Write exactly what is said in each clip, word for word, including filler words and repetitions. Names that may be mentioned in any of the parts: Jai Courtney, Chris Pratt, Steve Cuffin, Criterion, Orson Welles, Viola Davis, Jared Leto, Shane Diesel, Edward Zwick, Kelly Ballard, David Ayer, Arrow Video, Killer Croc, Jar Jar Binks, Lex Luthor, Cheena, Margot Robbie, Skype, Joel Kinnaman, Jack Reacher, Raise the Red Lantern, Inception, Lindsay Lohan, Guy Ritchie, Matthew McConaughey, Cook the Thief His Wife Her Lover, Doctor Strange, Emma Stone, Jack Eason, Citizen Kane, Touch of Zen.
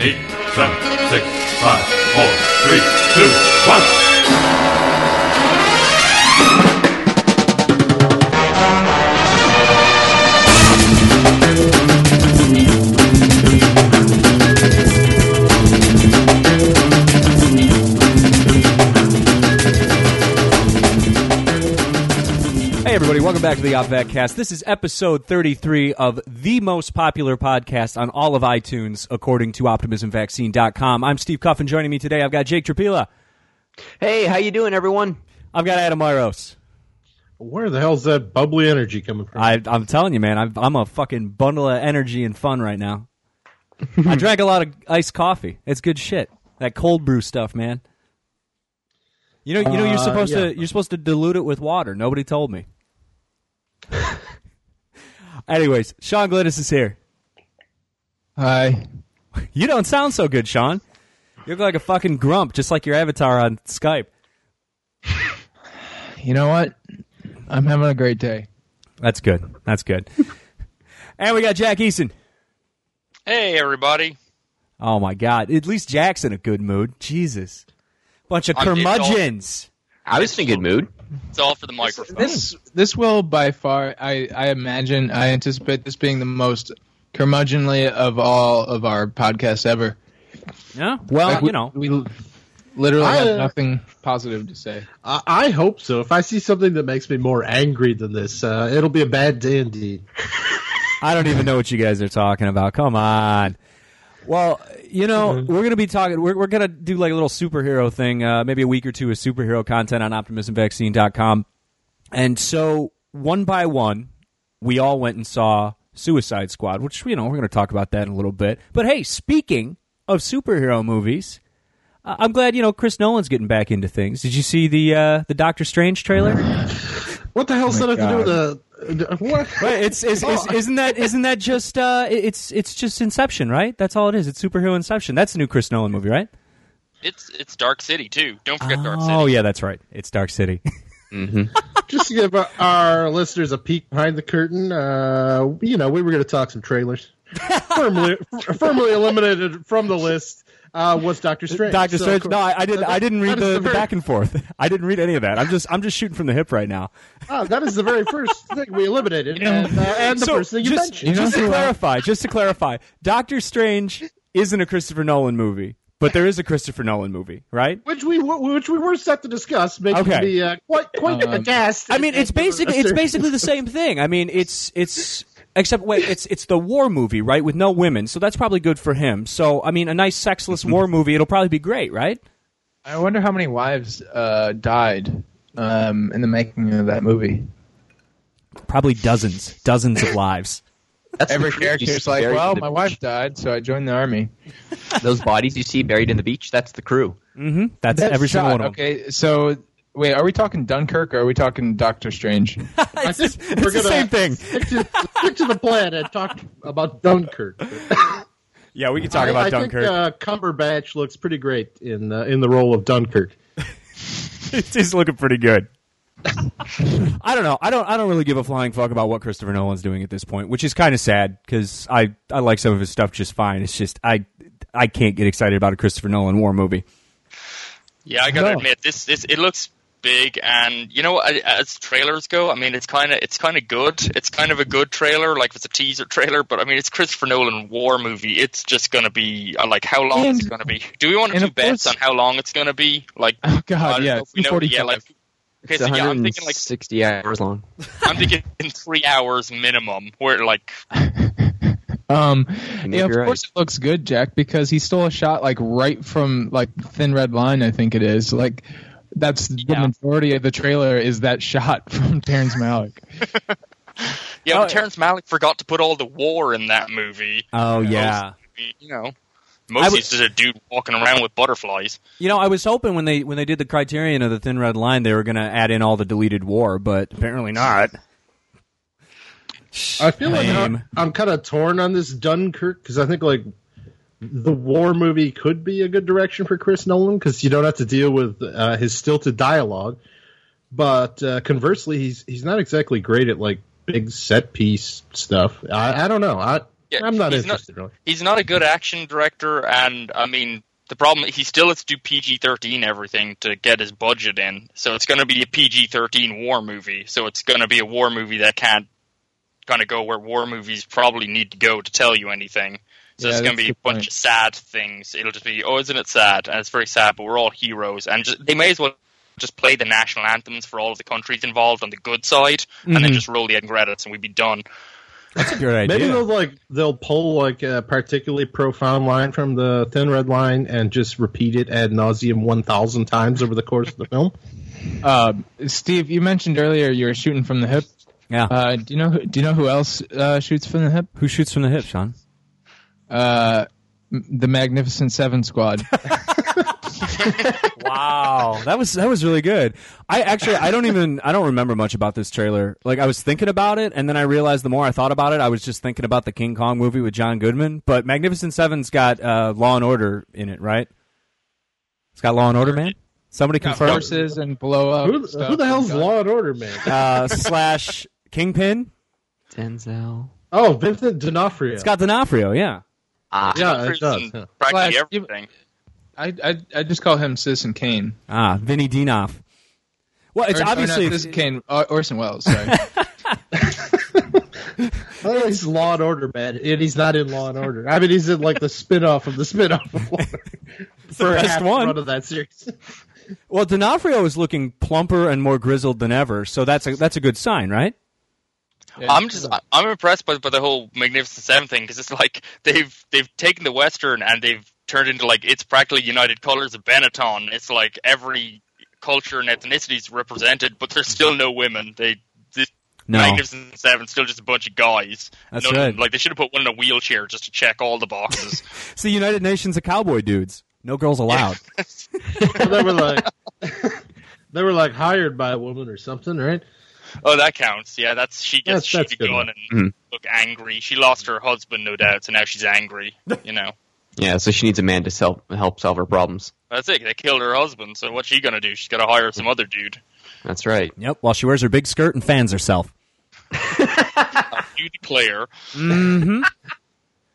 eight, seven, six, five, four, three, two, one. Welcome back to the OpVacCast. This is episode thirty-three of the most popular podcast on all of iTunes, according to Optimism Vaccine dot com. I'm Steve Cuffin. Joining me today, I've got Jake Trapila. Hey, how you doing, everyone? I've got Adam Myros. Where the hell's that bubbly energy coming from? I, I'm telling you, man, I'm, I'm a fucking bundle of energy and fun right now. I drank a lot of iced coffee. It's good shit. That cold brew stuff, man. You know, you know, you're supposed uh, yeah. to you're supposed to dilute it with water. Nobody told me. Anyways, Sean Glittis is here. Hi. You don't sound so good, Sean. You look like a fucking grump, just like your avatar on Skype. You know what? I'm having a great day. That's good. That's good. And we got Jack Eason. Hey, everybody. Oh, my God. At least Jack's in a good mood. Jesus. Bunch of curmudgeons. I was in a good mood. It's all for the microphone. This, this this will by far, I, I imagine, I anticipate this being the most curmudgeonly of all of our podcasts ever. Yeah, well, like we, you know. We literally I, have nothing positive to say. I, I hope so. If I see something that makes me more angry than this, uh, it'll be a bad day indeed. I don't even know what you guys are talking about. Come on. Well, you know, we're going to be talking, we're, we're going to do like a little superhero thing, uh, maybe a week or two of superhero content on Optimism Vaccine dot com. And so, one by one, we all went and saw Suicide Squad, which, you know, we're going to talk about that in a little bit. But hey, speaking of superhero movies, uh, I'm glad, you know, Chris Nolan's getting back into things. Did you see the uh, the Doctor Strange trailer? What the hell's oh that have to do with the... What? It's, it's, it's, isn't that isn't that just uh, it's it's just Inception, right? That's all it is. It's superhero Inception. That's the new Chris Nolan movie, right? It's it's Dark City too. Don't forget oh, Dark City. Oh yeah, that's right. It's Dark City. Mm-hmm. Just to give our listeners a peek behind the curtain, uh, you know, we were going to talk some trailers. firmly firmly eliminated from the list. Uh, was Doctor Strange? Doctor so, Strange? No, I, I didn't. I didn't read the, the, the back and forth. I didn't read any of that. I'm just. I'm just shooting from the hip right now. Oh, that is the very first thing we eliminated, and, uh, and the so first thing you just, mentioned. Just to clarify, just to clarify, Doctor Strange isn't a Christopher Nolan movie, but there is a Christopher Nolan movie, right? Which we which we were set to discuss, making okay. me uh, quite quite um, aghast. I mean, it's basically it's basically the same thing. I mean, it's it's. Except, wait, it's it's the war movie, right, with no women, so that's probably good for him. So, I mean, a nice sexless war movie, it'll probably be great, right? I wonder how many wives uh, died um, in the making of that movie. Probably dozens. Dozens of wives. That's Every character's like, well, my wife died, so I joined the army. Those bodies you see buried in the beach, that's the crew. Mm-hmm. That's, that's every shot. Single one of them. Okay, so... Wait, are we talking Dunkirk or are we talking Doctor Strange? I think it's we're the same thing. Stick to, stick to the plan and talk about Dunkirk. Yeah, we can talk I, about I Dunkirk. I think uh, Cumberbatch looks pretty great in uh, in the role of Dunkirk. He's looking pretty good. I don't know. I don't. I don't really give a flying fuck about what Christopher Nolan's doing at this point, which is kind of sad because I, I like some of his stuff just fine. It's just I I can't get excited about a Christopher Nolan war movie. Yeah, I gotta no. admit this. This it looks. Big and you know as trailers go, I mean it's kind of it's kind of good. It's kind of a good trailer, like it's a teaser trailer. But I mean it's Christopher Nolan war movie. It's just gonna be like how long and, is it gonna be? Do we want to do bets course, on how long it's gonna be? Like oh god, yeah, know, know, yeah, like okay, so yeah, I'm thinking like sixty hours long. I'm thinking three hours minimum. Where like. Um, yeah, of course right. It looks good, Jack, because he stole a shot like right from like Thin Red Line. I think it is like. That's yeah. the majority of the trailer is that shot from Terrence Malick. yeah, well, Terrence Malick forgot to put all the war in that movie. Oh, you know, yeah. Movie, you know, mostly it's just a dude walking around with butterflies. You know, I was hoping when they when they did the Criterion of the Thin Red Line, they were going to add in all the deleted war, but apparently not. I feel Lame. like I'm, I'm kind of torn on this Dunkirk, because I think, like, the war movie could be a good direction for Chris Nolan because you don't have to deal with uh, his stilted dialogue. But uh, conversely, he's he's not exactly great at like big set piece stuff. I, I don't know. I Yeah, I'm not he's interested, not, really. He's not a good action director, and, I mean, the problem, he still has to do P G thirteen everything to get his budget in, so it's going to be a P G thirteen war movie, so it's going to be a war movie that can't kind of go where war movies probably need to go to tell you anything. So yeah, it's going to be a bunch point. of sad things. It'll just be, oh, isn't it sad? And it's very sad, but we're all heroes. And just, they may as well just play the national anthems for all of the countries involved on the good side, mm-hmm. and then just roll the end credits and we'd be done. That's a good idea. Maybe they'll like they'll pull like a particularly profound line from the Thin Red Line and just repeat it ad nauseum one thousand times over the course of the film. Uh, Steve, you mentioned earlier you were shooting from the hip. Yeah. Uh, do you know who, do you know who else uh, shoots from the hip? Who shoots from the hip, Sean? Uh, the Magnificent Seven squad. Wow, that was that was really good. I actually I don't even I don't remember much about this trailer. Like I was thinking about it, and then I realized the more I thought about it, I was just thinking about the King Kong movie with John Goodman. But Magnificent Seven's got uh, Law and Order in it, right? It's got Law and Order, man. Somebody confirm. Horses and blow up. Who, who the hell's Law and Order, man? Uh, slash Kingpin. Denzel. Oh, Vincent D'Onofrio. It's got D'Onofrio, yeah. Ah, yeah, it does. Practically slash, everything. You, I, I I just call him Citizen Kane. Ah, Vinny Dinoff. Well, it's or, obviously or not, Citizen Kane. Or, Orson Welles. Sorry. Well, he's Law and Order, man, and he's not in Law and Order. I mean, he's in like the spinoff of the spinoff of Law and Order for the best one run of that series. Well, D'Onofrio is looking plumper and more grizzled than ever, so that's a that's a good sign, right? Yeah, I'm just I'm impressed by by the whole Magnificent Seven thing because it's like they've they've taken the Western and they've turned into like it's practically United Colors of Benetton. It's like every culture and ethnicity is represented, but there's still no women. They the no. Magnificent Seven still just a bunch of guys. That's no, right. Like they should have put one in a wheelchair just to check all the boxes. It's the United Nations of cowboy dudes. No girls allowed. Well, they were like they were like hired by a woman or something, right? Oh, that counts. Yeah, that's she gets she to go and mm-hmm. look angry. She lost her husband, no doubt, so now she's angry. You know. Yeah, so she needs a man to sell, help solve her problems. That's it. They killed her husband, so what's she gonna do? She's gotta hire some other dude. That's right. Yep. While she wears her big skirt and fans herself. You declare. Mm-hmm.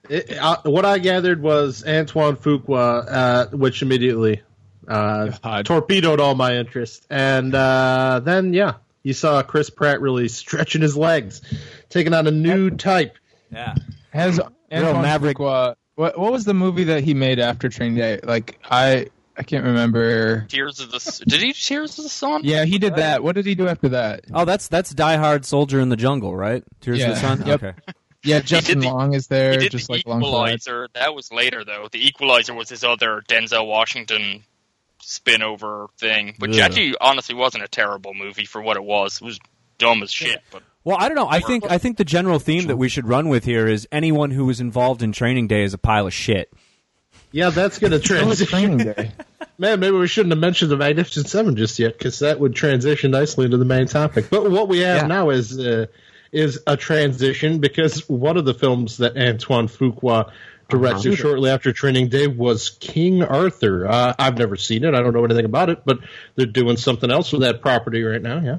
It, uh, what I gathered was Antoine Fuqua, uh, which immediately uh, torpedoed all my interest, and uh, then yeah. You saw Chris Pratt really stretching his legs, taking on a new type. Yeah, has Antoine Maverick. What, what was the movie that he made after Training Day? Like I, I can't remember. Tears of the did he do Tears of the Sun? Yeah, he did that. What did he do after that? Oh, that's that's Die Hard, Soldier in the Jungle, right? Tears yeah. of the Sun. Yep. Okay. Yeah, Justin Long is there. He did just the like Equalizer. Long that was later though. The Equalizer was his other Denzel Washington spin over thing, which Ugh. actually honestly wasn't a terrible movie for what it was. It was dumb as shit. But well, I don't know. I think I think the general theme that we should run with here is anyone who was involved in Training Day is a pile of shit. Yeah, that's going to transition. Training Day. Man, maybe we shouldn't have mentioned the Magnificent Seven just yet because that would transition nicely into the main topic. But what we have yeah. now is uh, is a transition because one of the films that Antoine Fuqua directed uh-huh. shortly after Training Day was King Arthur. Uh, I've never seen it. I don't know anything about it, but they're doing something else with that property right now. Yeah,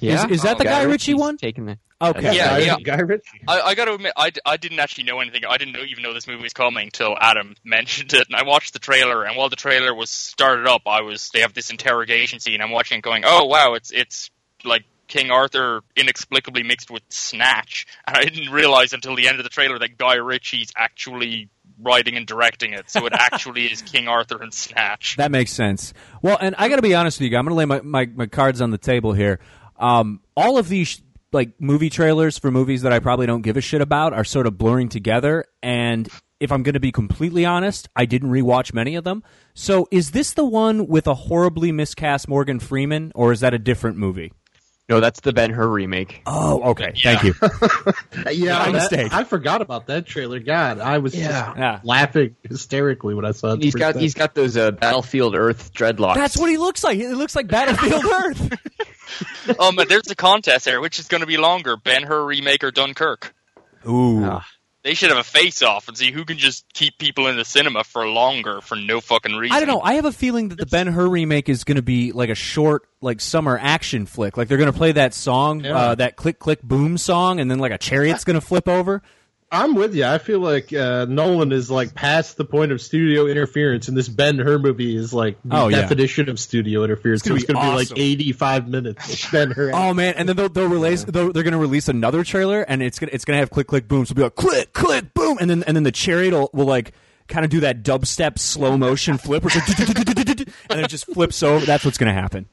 yeah. Is, is that oh, the Guy, Guy Ritchie one? Taking the okay. Yeah, Guy, yeah. Guy Ritchie. I, I got to admit, I, I didn't actually know anything. I didn't know, even know this movie was coming until Adam mentioned it, and I watched the trailer. And while the trailer was started up, I was they have this interrogation scene. I'm watching it, going, "Oh wow, it's it's like." King Arthur inexplicably mixed with Snatch, and I didn't realize until the end of the trailer that Guy Ritchie's actually writing and directing it, so it actually is King Arthur and Snatch. That makes sense. Well, and I gotta be honest with you guys, I'm gonna lay my, my, my cards on the table here. Um, all of these like movie trailers for movies that I probably don't give a shit about are sort of blurring together, and if I'm gonna be completely honest, I didn't rewatch many of them. So is this the one with a horribly miscast Morgan Freeman, or is that a different movie? No, that's the Ben-Hur remake. Oh, okay. Yeah. Thank you. yeah, My that, mistake. I forgot about that trailer. God, I was yeah. just yeah. laughing hysterically when I saw it. He's got time. he's got those uh, Battlefield Earth dreadlocks. That's what he looks like. He looks like Battlefield Earth. Oh, um, but there's a contest there. Which is going to be longer, Ben-Hur remake or Dunkirk? Ooh. Uh, they should have a face-off and see who can just keep people in the cinema for longer for no fucking reason. I don't know. I have a feeling that the Ben-Hur remake is going to be like a short, like summer action flick. Like they're going to play that song, yeah. uh, that click click boom song, and then like a chariot's going to flip over. I'm with you. I feel like uh, Nolan is like past the point of studio interference, and this Ben-Hur movie is like the oh, definition yeah. of studio interference. It's gonna, so it's gonna be, awesome. be like eighty-five minutes of Ben-Hur. Oh man! And then they'll they'll release yeah. they'll, they're gonna release another trailer, and it's gonna it's gonna have click click boom. So it'll be like click click boom, and then and then the chariot will, will like kind of do that dubstep slow motion flip, which and it just flips over. That's what's gonna happen.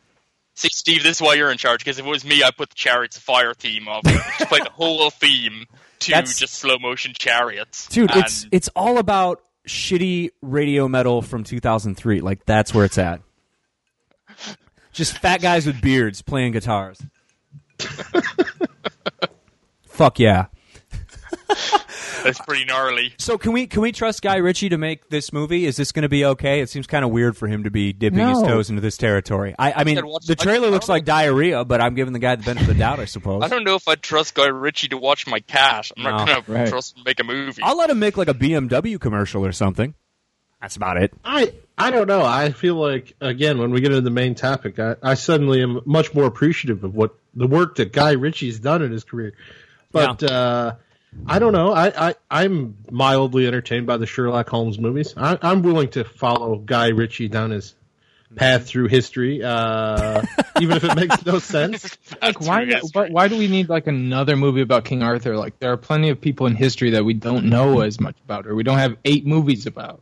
See, Steve, this is why you're in charge, because if it was me, I'd put the Chariots of Fire theme up. Just play the whole theme to That's, just slow-motion chariots. Dude, and it's it's all about shitty radio metal from two thousand three. Like, that's where it's at. Just fat guys with beards playing guitars. Fuck yeah. That's pretty gnarly. So can we can we trust Guy Ritchie to make this movie? Is this going to be okay? It seems kind of weird for him to be dipping no. his toes into this territory. I, I mean, watch, the trailer I, looks I like know. diarrhea, but I'm giving the guy the benefit of the doubt, I suppose. I don't know if I'd trust Guy Ritchie to watch my cat. I'm no, not going right. to trust him to make a movie. I'll let him make like a B M W commercial or something. That's about it. I, I don't know. I feel like, again, when we get into the main topic, I, I suddenly am much more appreciative of what the work that Guy Ritchie's done in his career. But... Yeah. uh I don't know. I, I, I'm mildly entertained by the Sherlock Holmes movies. I, I'm willing to follow Guy Ritchie down his path through history, uh, even if it makes no sense. Like, why, why, why do we need like another movie about King Arthur? Like, there are plenty of people in history that we don't know as much about, or we don't have eight movies about.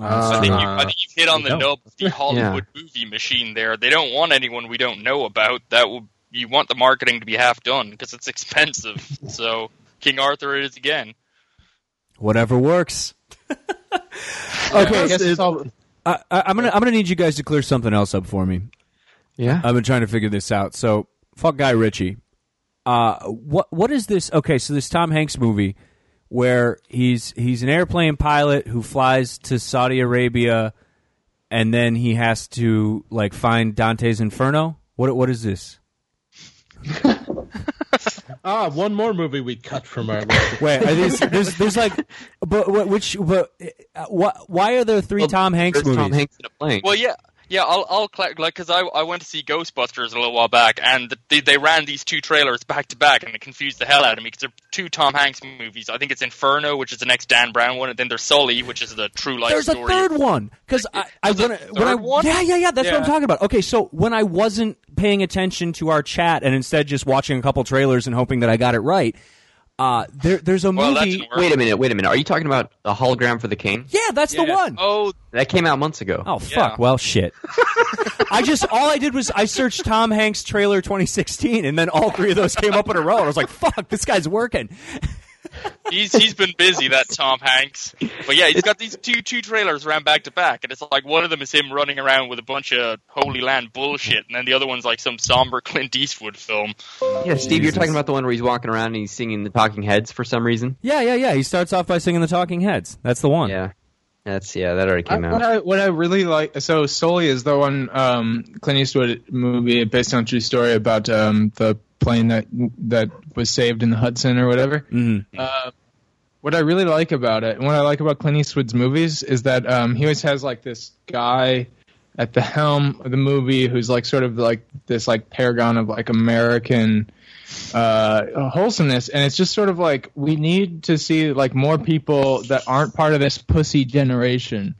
Uh, so I, think you, I think you hit on the nub of the Hollywood yeah. movie machine there. They don't want anyone we don't know about. That will, you want the marketing to be half done because it's expensive. So... King Arthur is again. Whatever works. Okay, it's, all, I, I, I'm gonna I'm gonna need you guys to clear something else up for me. Yeah, I've been trying to figure this out. So fuck Guy Ritchie. Uh, what what is this? Okay, so this Tom Hanks movie where he's he's an airplane pilot who flies to Saudi Arabia, and then he has to like find Dante's Inferno. What what is this? Ah, one more movie we cut from our list. Wait, are these, there's, there's like, but which, but why are there three well, Tom Hanks movies? Tom Hanks in a plane. Well, yeah, yeah, I'll, I'll like because I, I went to see Ghostbusters a little while back, and they, they ran these two trailers back to back, and it confused the hell out of me because they're two Tom Hanks movies. I think it's Inferno, which is the next Dan Brown one, and then there's Sully, which is the true life. There's story. There's a third one because I, I when I, when I one? yeah yeah yeah that's yeah. what I'm talking about. Okay, so when I wasn't paying attention to our chat and instead just watching a couple trailers and hoping that I got it right. Uh, there, there's a well, movie. Wait a minute, wait a minute. Are you talking about A Hologram for the King? Yeah, that's yeah. the one. Oh, that came out months ago. Oh, fuck. Yeah. Well, shit. I just, all I did was I searched Tom Hanks trailer twenty sixteen, and then all three of those came up in a row. And I was like, fuck, this guy's working. He's he's been busy, that Tom Hanks. But yeah, he's got these two two trailers ran back to back, and it's like one of them is him running around with a bunch of Holy Land bullshit, and then the other one's like some somber Clint Eastwood film. Yeah, Steve, Jesus. You're talking about the one where he's walking around and he's singing the Talking Heads for some reason. Yeah, yeah, yeah. He starts off by singing the Talking Heads. That's the one. Yeah, that's yeah. That already came I, out. What I, what I really like, so Sully is the one um, Clint Eastwood movie based on a true story about um, the. plane that that was saved in the Hudson or whatever. Mm-hmm. Uh, what I really like about it, and what I like about Clint Eastwood's movies, is that um, he always has like this guy at the helm of the movie who's like sort of like this like paragon of like American uh, wholesomeness, and it's just sort of like we need to see like more people that aren't part of this pussy generation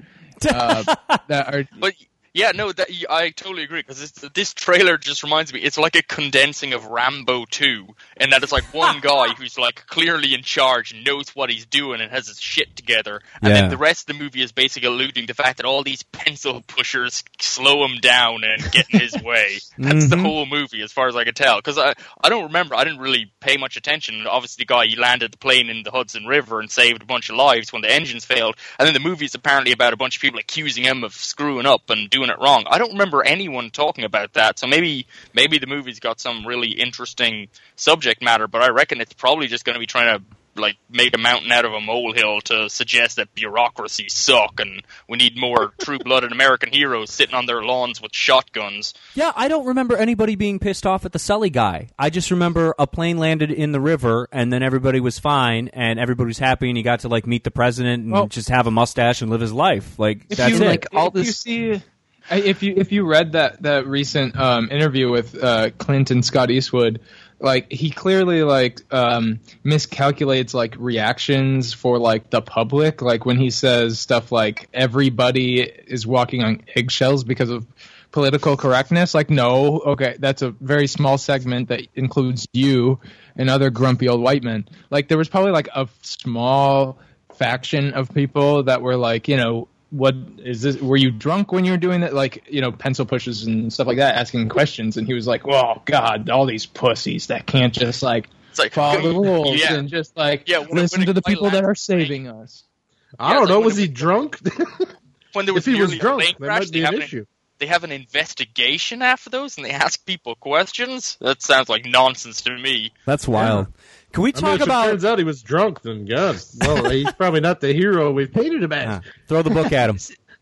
uh, that are. But- Yeah, no, that, I totally agree, because this trailer just reminds me, it's like a condensing of Rambo two, and that it's like one guy who's like clearly in charge, knows what he's doing, and has his shit together, and yeah. then the rest of the movie is basically alluding to the fact that all these pencil pushers slow him down and get in his way. That's mm-hmm. the whole movie, as far as I could tell, because I, I don't remember, I didn't really pay much attention. Obviously the guy, he landed the plane in the Hudson River and saved a bunch of lives when the engines failed, and then the movie's apparently about a bunch of people accusing him of screwing up and doing it wrong. I don't remember anyone talking about that, so maybe maybe the movie's got some really interesting subject matter, but I reckon it's probably just going to be trying to like make a mountain out of a molehill to suggest that bureaucracies suck and we need more true-blooded American heroes sitting on their lawns with shotguns. Yeah, I don't remember anybody being pissed off at the Sully guy. I just remember a plane landed in the river and then everybody was fine and everybody was happy and he got to like meet the president and well, just have a mustache and live his life. Like, that's you, it. Like, all if this... you see... If you if you read that that recent um, interview with uh, Clint and Scott Eastwood, like he clearly like um, miscalculates like reactions for like the public. Like when he says stuff like everybody is walking on eggshells because of political correctness, like no, okay, that's a very small segment that includes you and other grumpy old white men. Like there was probably like a small faction of people that were like, you know, what is this? Were you drunk when you were doing that? Like, you know, pencil pushes and stuff like that, asking questions. And he was like, "Oh God, all these pussies that can't just like, like follow the rules yeah. and just like yeah, when, listen when to the people that are saving night. us." I yeah, don't like, know. Was he was drunk? When there was if he was drunk, that might be an issue. They have an investigation after those, and they ask people questions? That sounds like nonsense to me. That's wild. Yeah. Can we talk I mean, if about... It turns out he was drunk, then God. Well, he's probably not the hero we've painted him as. Nah, throw the book at him.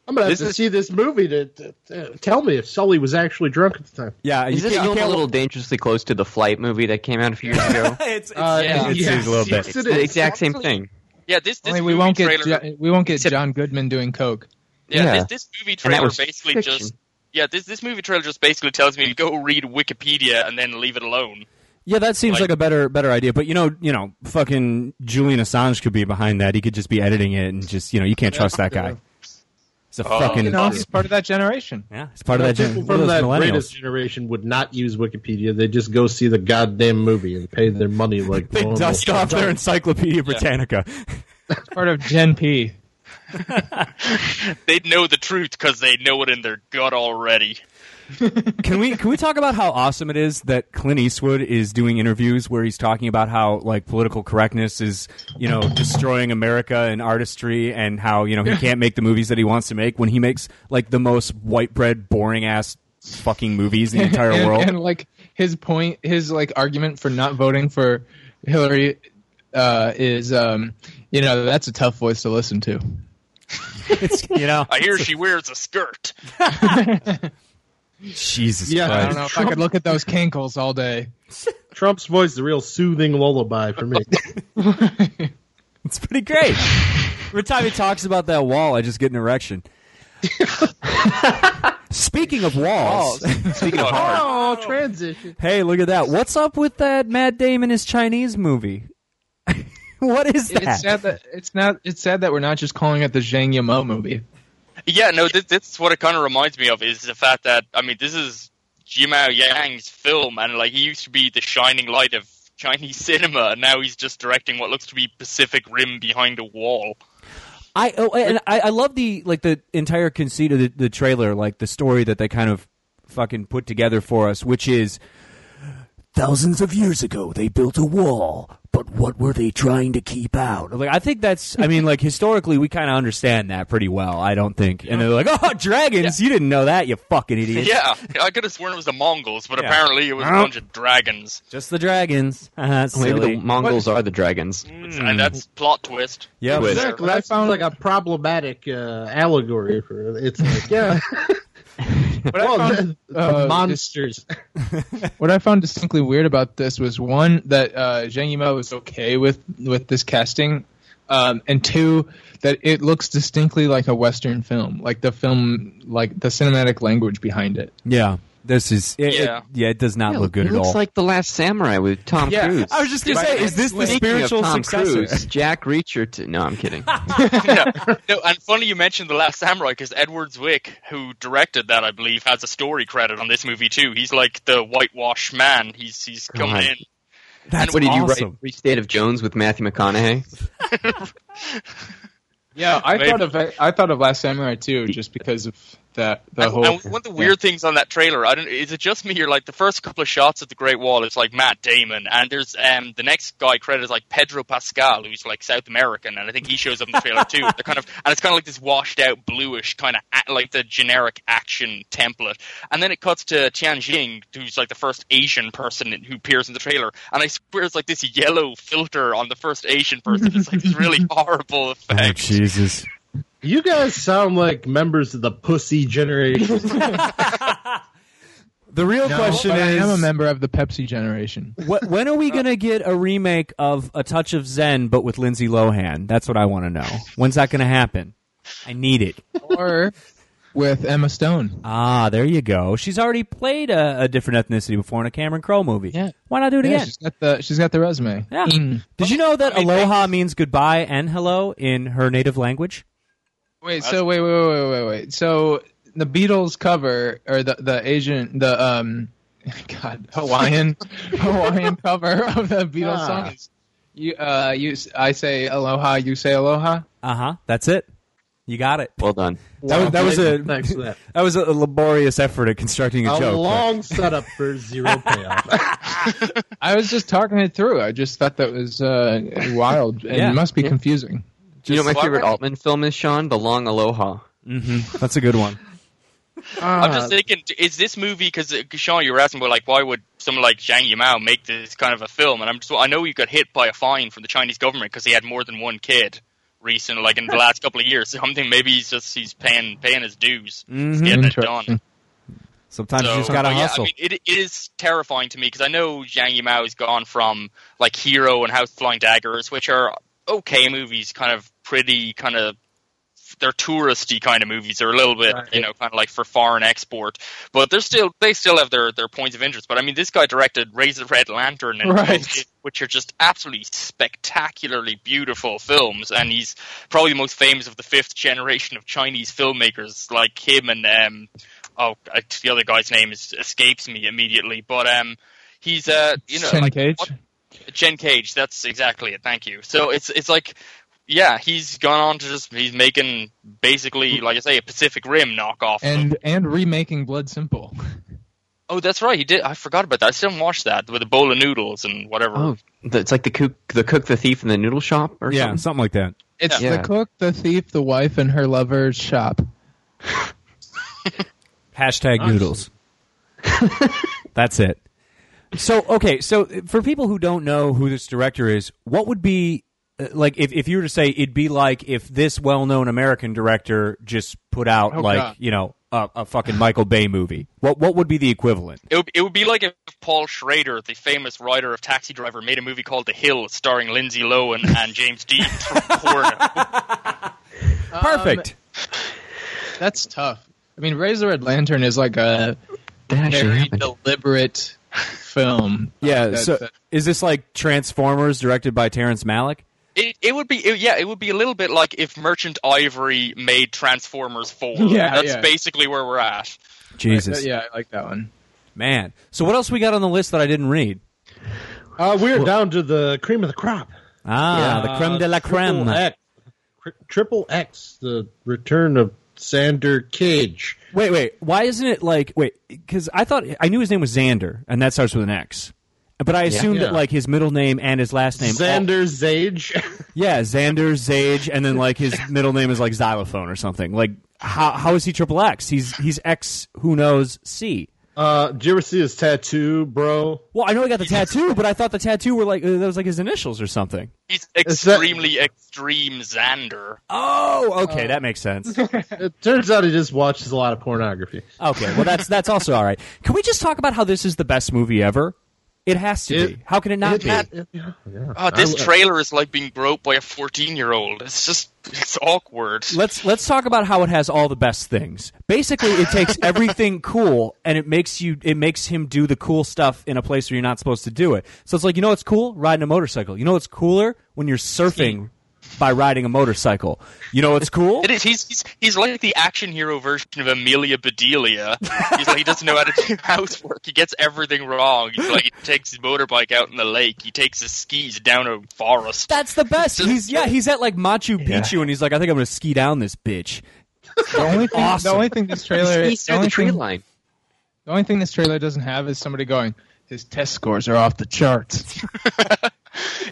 I'm going to have to is... see this movie to, to, to tell me if Sully was actually drunk at the time. Yeah, Is this film a little dangerously close to the Flight movie that came out a few years ago? It's, it's, uh, yeah. it's, yes, it's a little yes, bit. It's it the exact same thing. Yeah, this, this I mean, we won't get trailer... Jo- we won't get John Goodman doing coke. Yeah, yeah. This, this movie trailer basically fiction. just... Yeah, this this movie trailer just basically tells me to go read Wikipedia and then leave it alone. Yeah, that seems like, like a better better idea. But you know, you know, fucking Julian Assange could be behind that. He could just be editing it and just, you know, you can't trust that guy. He's a oh, fucking. You know, he's part of that generation. Yeah, he's part you know, of that generation. People from that greatest generation would not use Wikipedia. They just go see the goddamn movie and pay their money like they normal. dust off their Encyclopedia Britannica. Yeah. Part of Gen P. They'd know the truth because they know it in their gut already. Can we can we talk about how awesome it is that Clint Eastwood is doing interviews where he's talking about how like political correctness is, you know, destroying America and artistry, and how, you know, he can't make the movies that he wants to make when he makes like the most white bread boring ass fucking movies in the entire and, world. And like his point, his like argument for not voting for Hillary uh, is, um, you know, that's a tough voice to listen to. It's, you know, I hear she wears a skirt. Jesus yeah, Christ. I don't know if Trump... I could look at those cankles all day. Trump's voice is a real soothing lullaby for me. It's pretty great. Every time he talks about that wall, I just get an erection. Speaking of walls. Speaking of hard. Oh, transition. Hey, look at that. What's up with that Matt Damon is Chinese movie? What is that? It's sad that it's not. It's sad that we're not just calling it the Zhang Yimou movie. Yeah, no, this, this is what it kind of reminds me of, is the fact that, I mean, this is Yimou Yang's film, and like he used to be the shining light of Chinese cinema, and now he's just directing what looks to be Pacific Rim behind a wall. I oh, and I, I love the like the entire conceit of the, the trailer, like the story that they kind of fucking put together for us, which is thousands of years ago they built a wall. But what were they trying to keep out? Like, I think that's, I mean, like, historically, we kind of understand that pretty well, I don't think. And they're like, oh, dragons, yeah. You didn't know that, you fucking idiot. Yeah, I could have sworn it was the Mongols, but yeah. apparently it was nope. a bunch of dragons. Just the dragons. Uh, Maybe silly. the Mongols what? are the dragons. Mm. And that's plot twist. Yeah, exactly. I found, like, a problematic uh, allegory for it. It's like, yeah. What I found, the, uh, the monsters. What I found distinctly weird about this was, one, that uh, Zhang Yimou was okay with, with this casting, um, and two, that it looks distinctly like a Western film, like the film, like the cinematic language behind it. Yeah, this is. It, yeah, it, yeah, it does not yeah, look good at all. It looks like The Last Samurai with Tom yeah. Cruise. I was just gonna say, is this the spiritual Tom successor? Cruise, Jack Reacher. To, no, I'm kidding. no, no, and funny you mentioned The Last Samurai, because Edward Zwick, who directed that, I believe, has a story credit on this movie too. He's like the whitewash man. He's he's coming God. in. That's and what awesome. did you write? Free State of Jones with Matthew McConaughey. Yeah, I Maybe. thought of I thought of Last Samurai too, just because of that the and, whole. And one of the weird yeah. things on that trailer, I don't. Is it just me? You're like the first couple of shots at the Great Wall. It's like Matt Damon, and there's um the next guy credited is like Pedro Pascal, who's like South American, and I think he shows up in the trailer too. They're kind of and it's kind of like this washed out bluish kind of like the generic action template, and then it cuts to Tianjing, who's like the first Asian person who appears in the trailer, and I swear it's like this yellow filter on the first Asian person. It's like this really horrible effect. Oh, Jesus. You guys sound like members of the pussy generation. The real no, question is... I am a member of the Pepsi generation. What, when are we going to get a remake of A Touch of Zen, but with Lindsay Lohan? That's what I want to know. When's that going to happen? I need it. Or with Emma Stone. Ah, there you go. She's already played a, a different ethnicity before in a Cameron Crowe movie. Yeah. Why not do it yeah, again? She's got the she's got the resume. Yeah. Mm. Did you know that Aloha means goodbye and hello in her native language? Wait, so wait, wait, wait, wait, wait. So the Beatles cover, or the the Asian, the um, God, Hawaiian, Hawaiian cover of the Beatles ah. song. Is, you, uh, you, I say aloha, you say aloha. Uh huh. That's it. You got it. Well done. That, that was a Thanks for that. that was a laborious effort at constructing a, a joke. A long but. setup for zero payoff. I was just talking it through. I just thought that was uh, wild, and yeah. it must be yeah. confusing. Just you know what my favorite Altman film is, Sean? The Long Aloha. Mm-hmm. That's a good one. I'm just thinking, is this movie, because Sean, you were asking about, like, why would someone like Zhang Yimou make this kind of a film? And I'm just, I know he got hit by a fine from the Chinese government because he had more than one kid recently, like in the last couple of years. So I'm thinking maybe he's just he's paying paying his dues. Mm-hmm. He's getting it done. Sometimes so, you just gotta yeah, hustle. I mean, it, it is terrifying to me because I know Zhang Yimou has gone from like Hero and House Flying Daggers, which are okay movies, kind of pretty, kind of they're touristy kind of movies. They're a little bit, right. you know, kind of like for foreign export. But they're still they still have their, their points of interest. But I mean, this guy directed Raise the Red Lantern, and right. which are just absolutely spectacularly beautiful films. And he's probably the most famous of the fifth generation of Chinese filmmakers, like him and um oh the other guy's name is, escapes me immediately. But um he's uh you know Chen like, Cage. What, Chen Cage, that's exactly it. Thank you. So it's it's like, yeah, he's gone on to just he's making basically, like I say, a Pacific Rim knockoff, and and remaking Blood Simple. Oh, that's right. He did. I forgot about that. I still haven't watched that with a bowl of noodles and whatever. Oh, it's like the cook, the cook, the thief, and the noodle shop, or yeah, something, something like that. It's yeah. the cook, the thief, the wife, and her lover's shop. Hashtag noodles. That's it. So, okay, so for people who don't know who this director is, what would be, like, if, if you were to say, it'd be like if this well-known American director just put out, oh, like, God. you know, a, a fucking Michael Bay movie. What what would be the equivalent? It would, it would be like if Paul Schrader, the famous writer of Taxi Driver, made a movie called The Hill starring Lindsay Lohan and James Dean from Porno. Perfect. Um, that's tough. I mean, Raise the Red Lantern is like a very happened. deliberate... film. Yeah, uh, so that. Is this like Transformers directed by Terrence Malick? It it would be it, yeah, it would be a little bit like if Merchant Ivory made Transformers four. Yeah, that's yeah. basically where we're at. Jesus. Right, yeah, I like that one. Man. So what else we got on the list that I didn't read? Uh, we're well, down to the cream of the crop. Ah, yeah, the creme uh, de la creme. Triple X, Triple X, the return of Xander Cage. Wait, wait. Why isn't it like... Wait, because I thought... I knew his name was Xander, and that starts with an X. But I assumed yeah, yeah. that, like, his middle name and his last name... Xander all, Zage? Yeah, Xander Zage, and then, like, his middle name is, like, Xylophone or something. Like, how how is he triple X? He's he's X who knows C. Uh, did you ever see his tattoo, bro? Well, I know he got the tattoo, but I thought the tattoo were like that was like his initials or something. He's extremely that... extreme Xander. Oh, okay, uh, that makes sense. It turns out he just watches a lot of pornography. Okay, well that's that's also all right. Can we just talk about how this is the best movie ever? It has to it, be. How can it not it, be? It, yeah, yeah. Oh, this trailer is like being groped by a fourteen-year-old. It's just it's awkward. Let's let's talk about how it has all the best things. Basically, it takes everything cool and it makes you it makes him do the cool stuff in a place where you're not supposed to do it. So it's like, you know what's cool? Riding a motorcycle. You know what's cooler? When you're surfing by riding a motorcycle. You know what's cool? It is. He's, he's he's like the action hero version of Amelia Bedelia. He's like, he doesn't know how to do housework. He gets everything wrong. He's like, he takes his motorbike out in the lake. He takes his skis down a forest. That's the best. Just, he's yeah. He's at like Machu Picchu, yeah. and he's like, I think I'm gonna ski down this bitch. The only thing, awesome. the only thing this trailer, he's the, only the tree thing, line. The only thing this trailer doesn't have is somebody going, his test scores are off the charts.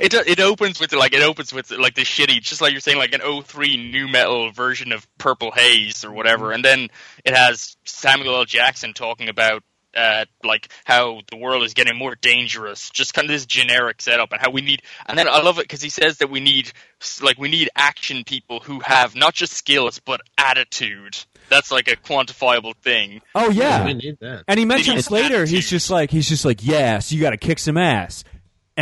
It it opens with like it opens with like the shitty, just like you're saying, like an oh three nu metal version of Purple Haze or whatever, and then it has Samuel L. Jackson talking about uh, like how the world is getting more dangerous, just kind of this generic setup, and how we need. And then I love it because he says that we need like we need action people who have not just skills but attitude. That's like a quantifiable thing. Oh yeah, yeah, we need that. And he mentions later, attitude. he's just like he's just like yeah, so you got to kick some ass.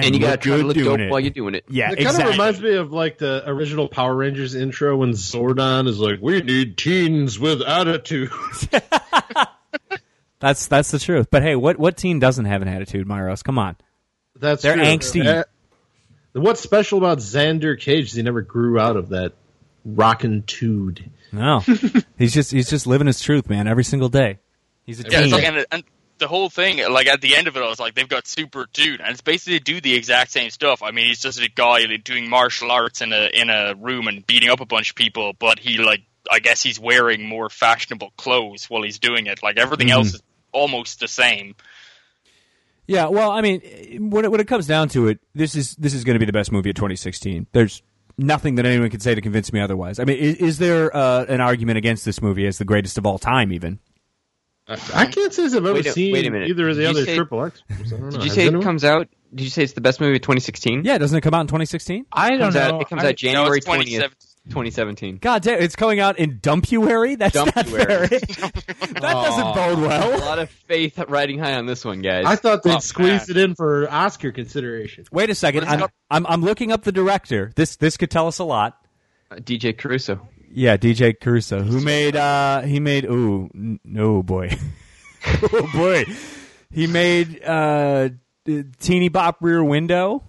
and, and you got to try to look dope it. while you're doing it. Yeah, it exactly. kind of reminds me of like the original Power Rangers intro when Zordon is like, "We need teens with attitude." That's that's the truth. But hey, what, what teen doesn't have an attitude, Myros? Come on. That's They're true. angsty. That, what's special about Xander Cage is he never grew out of that rockin' tude. No. he's just he's just living his truth, man, every single day. He's a yeah, teen. It's like, and, and the whole thing, like at the end of it, I was like, they've got Super Dude, and it's basically do the exact same stuff. I mean, he's just a guy doing martial arts in a in a room and beating up a bunch of people, but he like I guess he's wearing more fashionable clothes while he's doing it. Like, everything mm. else is almost the same. Yeah, well, I mean, when it, when it comes down to it, this is this is going to be the best movie of twenty sixteen. There's nothing that anyone can say to convince me otherwise. I mean, is, is there uh, an argument against this movie as the greatest of all time, even? I, I can't say I've ever wait, seen wait either of the did other say, triple X. I don't know. Did you Has say anyone? it comes out... Did you say it's the best movie of twenty sixteen? Yeah, doesn't it come out in twenty sixteen? I don't know. Out, it comes I, out January no, twentieth. twenty seventeen. God damn, it's coming out in Dumpuary? That's Dumpuary. That doesn't bode well. A lot of faith riding high on this one, guys. I thought they'd oh, squeeze it in for Oscar consideration. Wait a second. I'm, I'm I'm looking up the director. This this could tell us a lot. Uh, D J Caruso. Yeah, D J Caruso. Who made uh he made ooh, no oh boy. oh boy. He made uh Teeny Bop Rear Window.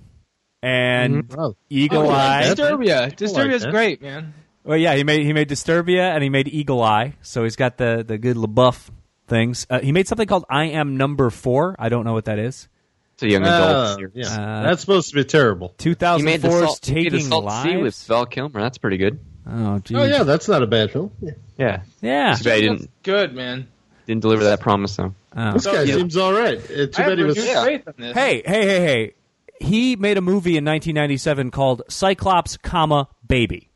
And mm-hmm. Eagle oh, Eye. Like Disturbia. Disturbia's like great, man. Well, yeah, he made he made Disturbia and he made Eagle Eye, so he's got the, the good LaBeouf things. Uh, he made something called I Am Number Four. I don't know what that is. It's a young adult uh, series. Yeah. Uh, That's supposed to be terrible. two thousand four's Taking Lives. Sea with Val Kilmer. That's pretty good. Oh, geez. Oh, yeah, that's not a bad film. Yeah. Yeah. yeah. Too bad he didn't, good, man. Didn't deliver that promise, though. Oh. This guy yeah. seems all right. Uh, too I bad he was... Yeah. Faith on this. Hey, hey, hey, hey. He made a movie in nineteen ninety-seven called Cyclops, comma, Baby.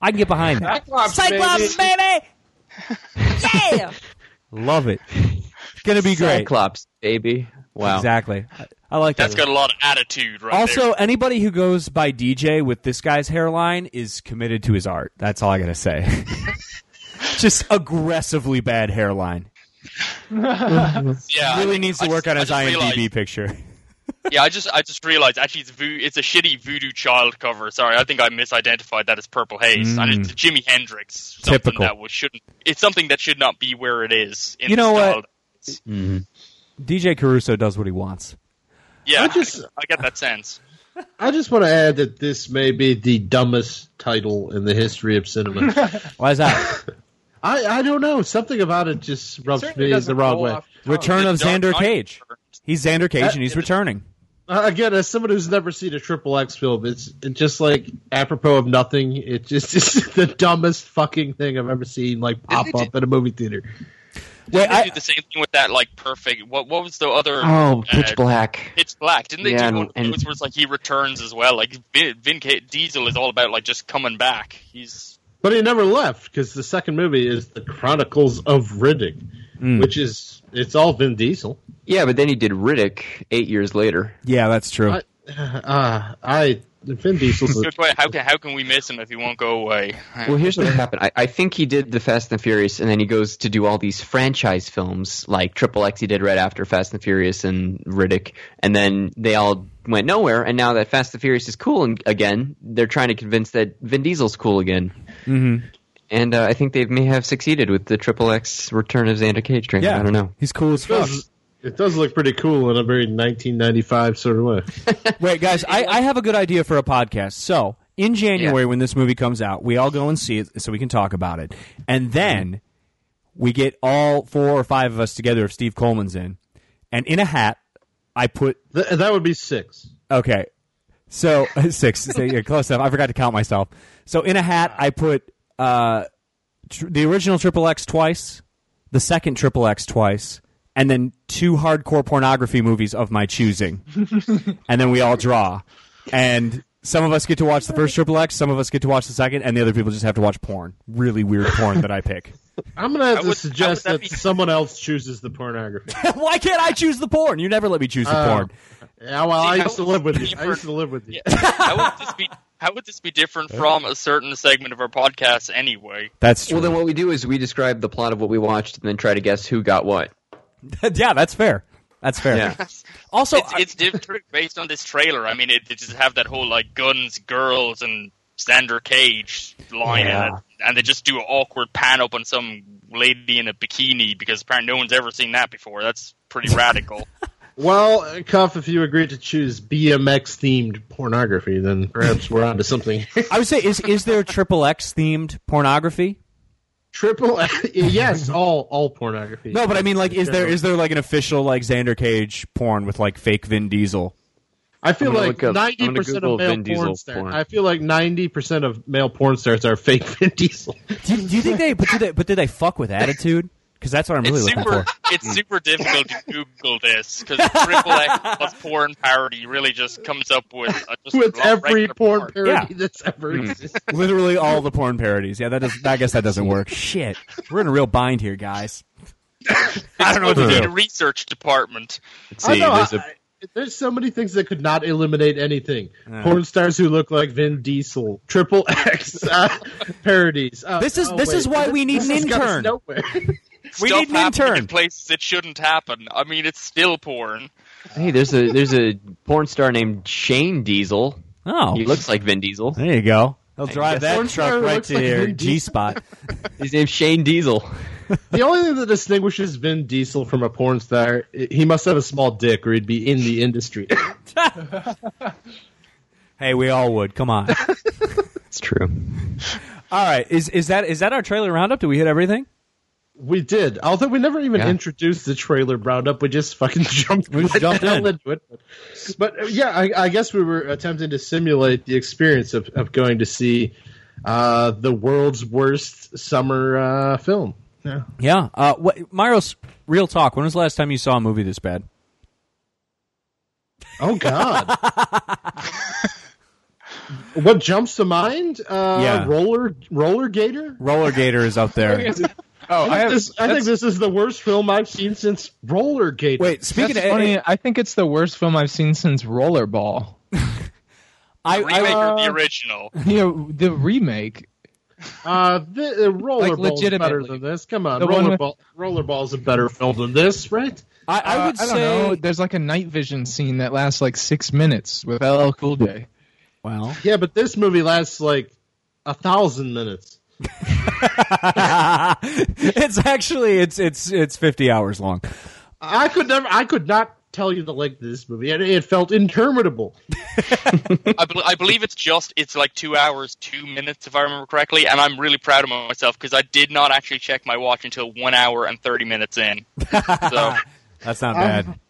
I can get behind that. Cyclops, Cyclops baby. baby! Yeah! Love it. It's going to be great. Cyclops, baby. Wow. Exactly. I, I like That's that. That's got a lot of attitude right also, there. Also, anybody who goes by D J with this guy's hairline is committed to his art. That's all I got to say. Just aggressively bad hairline. yeah, really I mean, needs to work just, on his I M D B realized. picture. Yeah, I just I just realized actually it's, vo- it's a shitty Voodoo Child cover. Sorry, I think I misidentified that as Purple Haze. Mm. And it's Jimi Hendrix. Something Typical. That was, shouldn't. It's something that should not be where it is. In you know the what? Mm-hmm. D J Caruso does what he wants. Yeah, I, just, I get that sense. I just want to add that this may be the dumbest title in the history of cinema. Why is that? I, I don't know. Something about it just rubs it me the wrong way. Return of Xander Cage. He's Xander Cage, that, and he's returning. Uh, again, as someone who's never seen a Triple X film, it's, it's just like apropos of nothing. It just, it's just the dumbest fucking thing I've ever seen, like pop did up did, at a movie theater. Wait, I, they did the same thing with that, like perfect. What what was the other? Oh, uh, Pitch Black. Pitch Black. Didn't they yeah, do one? And, it was where it's like he returns as well. Like Vin, Vin Diesel is all about like just coming back. He's but he never left because the second movie is The Chronicles of Riddick, mm. which is it's all Vin Diesel. Yeah, but then he did Riddick eight years later. Yeah, that's true. I, uh, I Vin Diesel's a... how can how can we miss him if he won't go away? Well, here's what happened. I, I think he did the Fast and the Furious, and then he goes to do all these franchise films like Triple X. He did right after Fast and the Furious and Riddick, and then they all went nowhere. And now that Fast and the Furious is cool and, again, they're trying to convince that Vin Diesel's cool again. Mm-hmm. And uh, I think they may have succeeded with the Triple X Return of Xander Cage train. Yeah, I don't know. He's cool as fuck. It does look pretty cool in a very nineteen ninety-five sort of way. Wait, guys, I, I have a good idea for a podcast. So, in January, yeah. when this movie comes out, we all go and see it so we can talk about it. And then we get all four or five of us together if Steve Coleman's in. And in a hat, I put... Th- that would be six. Okay. So, six. So, yeah, close enough. I forgot to count myself. So, in a hat, I put uh, tr- the original Triple X twice, the second Triple X twice... and then two hardcore pornography movies of my choosing. And then we all draw. And some of us get to watch the first Triple X, some of us get to watch the second, and the other people just have to watch porn. Really weird porn that I pick. I'm going to have to would, suggest that, that be... someone else chooses the pornography. Why can't I choose the porn? You never let me choose the uh, porn. Yeah, well, See, I used to live with you. I used to live with you. Yeah. How, would this be, how would this be different from a certain segment of our podcast anyway? That's true. Well, then what we do is we describe the plot of what we watched and then try to guess who got what. Yeah, that's fair. That's fair. Yeah. Also, it's, it's different based on this trailer. I mean, it, they just have that whole like guns, girls, and Sandra Cage line yeah. in it, and they just do an awkward pan up on some lady in a bikini because apparently no one's ever seen that before. That's pretty radical. Well, Cuff, if you agree to choose B M X-themed pornography, then perhaps we're on to something. I would say, is is there triple X-themed pornography? Triple X? Yes, all all pornography. No, but I mean, like, is there is there, like, an official, like, Xander Cage porn with, like, fake Vin Diesel? I feel like ninety percent of male porn stars. I feel like ninety percent of male porn stars are fake Vin Diesel. Do, do you think they? But do they? But do they fuck with attitude? Because that's what I'm really it's looking super, for. It's super difficult to Google this because triple X plus porn parody really just comes up with uh, just with every porn, porn parody yeah. that's ever existed. Literally all the porn parodies. Yeah, that does. I guess that doesn't work. Shit, we're in a real bind here, guys. I don't know what to do. The research department. Let's see, oh, no, there's I, a. There's so many things that could not eliminate anything. Uh, Porn stars who look like Vin Diesel, triple X uh, parodies. Uh, this is oh, this wait. is why we need this an intern. We need an intern in places it shouldn't happen. I mean, it's still porn. Hey, there's a there's a porn star named Shane Diesel. Oh, he looks like Vin Diesel. There you go. He'll drive that truck right to your like G spot. His name's Shane Diesel. The only thing that distinguishes Vin Diesel from a porn star, he must have a small dick or he'd be in the industry. Hey, we all would. Come on. It's true. All right. Is is that is that our trailer roundup? Did we hit everything? We did. Although we never even yeah. introduced the trailer roundup. We just fucking jumped, we just jumped in. into it. But yeah, I, I guess we were attempting to simulate the experience of, of going to see uh, the world's worst summer uh, film. Yeah. Yeah. Uh, what, Myros, real talk. When was the last time you saw a movie this bad? Oh, God. What jumps to mind? Uh, yeah. Roller, Roller Gator? Roller Gator is up there. Oh, I, I, have, this, I think this is the worst film I've seen since Roller Gator. Wait, speaking that's of funny, I think it's the worst film I've seen since Rollerball. I, the remake I, uh, or the original? You know, the remake. Uh, the, the Rollerball's like better than this. Come on, Rollerball. Rollerball's a better film than this, right? I, I would uh, say I don't know. There's like a night vision scene that lasts like six minutes with L L Cool J. Wow. Yeah, but this movie lasts like a thousand minutes. It's actually it's it's it's fifty hours long. I could never. I could not tell you the length of this movie. It, it felt interminable. I, be- I believe it's just it's like two hours, two minutes, if I remember correctly. And I'm really proud of myself because I did not actually check my watch until one hour and thirty minutes in. So that's not bad. Um,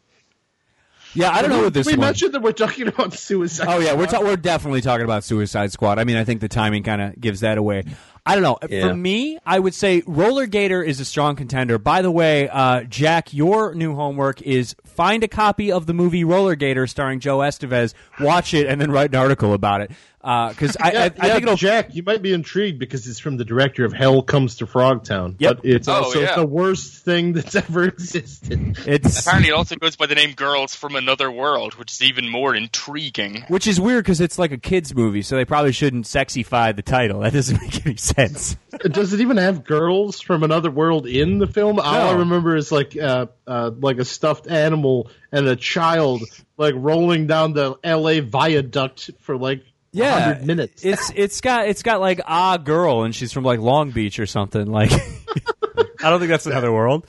yeah, I don't we, know what this. We one. mentioned that we're talking about Suicide. Oh yeah, Squad. we're ta- we're definitely talking about Suicide Squad. I mean, I think the timing kind of gives that away. I don't know. Yeah. For me, I would say Roller Gator is a strong contender. By the way, uh, Jack, your new homework is find a copy of the movie Roller Gator starring Joe Estevez, watch it, and then write an article about it. Because uh, I, yeah, I, I yeah, think it'll... Jack, you might be intrigued because it's from the director of Hell Comes to Frogtown. Yep. But it's oh, also yeah. the worst thing that's ever existed. It's... Apparently it also goes by the name Girls from Another World, which is even more intriguing. Which is weird because it's like a kid's movie, so they probably shouldn't sexify the title. That doesn't make any sense. Sense. Does it even have girls from another world in the film? No. All I remember is like uh, uh, like a stuffed animal and a child like rolling down the L A viaduct for like yeah, one hundred minutes. It's it's got it's got like ah girl and she's from like Long Beach or something. Like I don't think that's another world.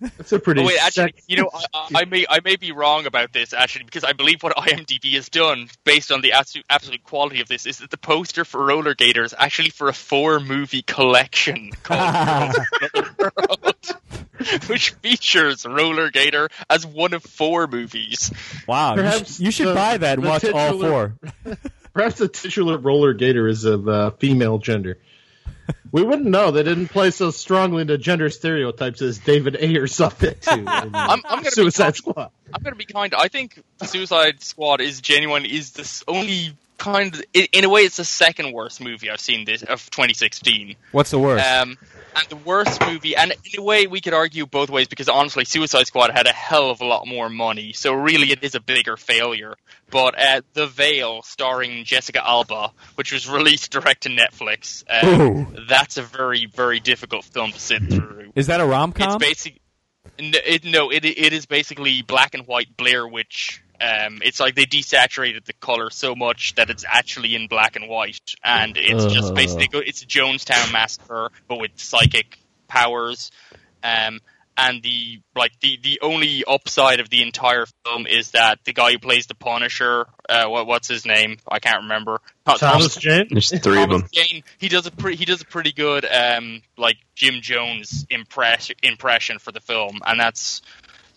That's a pretty. Oh, wait, actually, you know, I, I may I may be wrong about this actually because I believe what IMDb has done, based on the absolute, absolute quality of this, is that the poster for Roller Gator is actually for a four movie collection called World, which features Roller Gator as one of four movies. Wow, perhaps you should the, buy that and watch titular, all four. Perhaps the titular Roller Gator is of uh, female gender. We wouldn't know. They didn't play so strongly into gender stereotypes as David Ayer subject to in, uh, I'm, I'm gonna Suicide Squad. I'm going to be kind. I think Suicide Squad is genuine. Is the only kind of, in a way, it's the second worst movie I've seen this of twenty sixteen. What's the worst? Um, and the worst movie, and in a way, we could argue both ways because honestly, Suicide Squad had a hell of a lot more money, so really, it is a bigger failure. But uh, The Veil, starring Jessica Alba, which was released direct to Netflix, um, that's a very, very difficult film to sit through. Is that a rom-com? It's basically No, it, no, it it is basically black and white Blair Witch. Um, it's like they desaturated the color so much that it's actually in black and white, and it's uh. just basically it's a Jonestown Massacre, but with psychic powers. Um, and the like the, the only upside of the entire film is that the guy who plays the Punisher, uh, what, what's his name? I can't remember. Not Thomas, Thomas Jane. There's three Thomas of them. Jane, he does a pretty he does a pretty good um, like Jim Jones impress, impression for the film, and that's.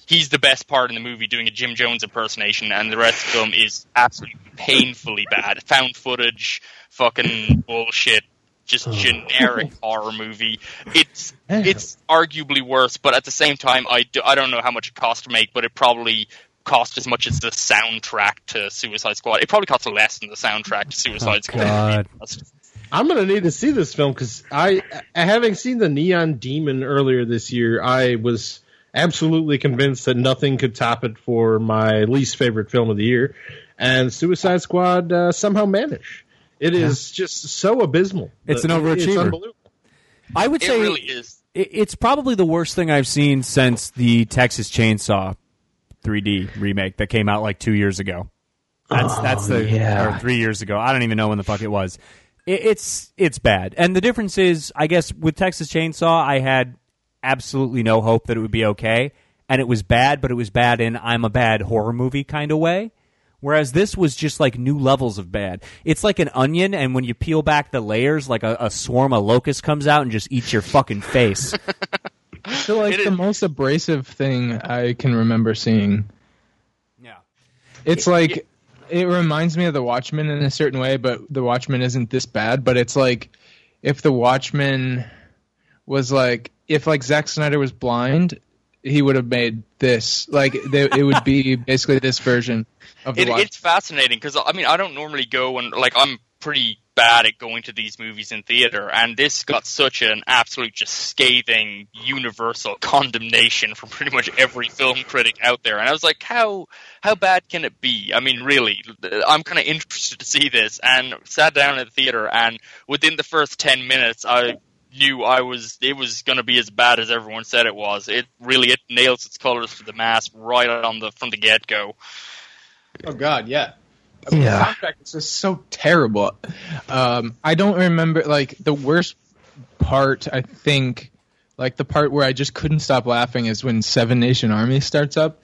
He's the best part in the movie, doing a Jim Jones impersonation, and the rest of them is absolutely painfully bad. Found footage, fucking bullshit, just generic horror movie. It's it's arguably worse, but at the same time, I, do, I don't know how much it cost to make, but it probably cost as much as the soundtrack to Suicide Squad. It probably cost less than the soundtrack to Suicide oh, Squad. I'm going to need to see this film, because I, having seen The Neon Demon earlier this year, I was... absolutely convinced that nothing could top it for my least favorite film of the year, and Suicide Squad uh, somehow managed. It yeah. is just so abysmal. It's the, an overachiever. It's unbelievable. I would it say really is. It's probably the worst thing I've seen since the Texas Chainsaw three D remake that came out like two years ago. That's oh, that's the yeah. or three years ago. I don't even know when the fuck it was. It, it's it's bad, and the difference is, I guess, with Texas Chainsaw, I had. absolutely no hope that it would be okay, and it was bad, but it was bad in I'm a bad horror movie kind of way, whereas this was just like new levels of bad. It's like an onion, and when you peel back the layers, like a, a swarm of locusts comes out and just eats your fucking face. I feel like it the is. most abrasive thing I can remember seeing. Yeah. It's it, like, it, it reminds me of The Watchmen in a certain way, but The Watchmen isn't this bad, but it's like if The Watchmen was like, if like Zack Snyder was blind, he would have made this. Like they, it would be basically this version of the. It, it's fascinating because I mean I don't normally go and like I'm pretty bad at going to these movies in theater, and this got such an absolute just scathing universal condemnation from pretty much every film critic out there. And I was like, how how bad can it be? I mean, really, I'm kind of interested to see this, and sat down at the theater, and within the first ten minutes, I. knew I was it was going to be as bad as everyone said it was. It really it nails its colors to the mask right on the from the get go. Oh God, yeah, I mean, yeah. The soundtrack is just so terrible. Um, I don't remember like the worst part. I think like the part where I just couldn't stop laughing is when Seven Nation Army starts up.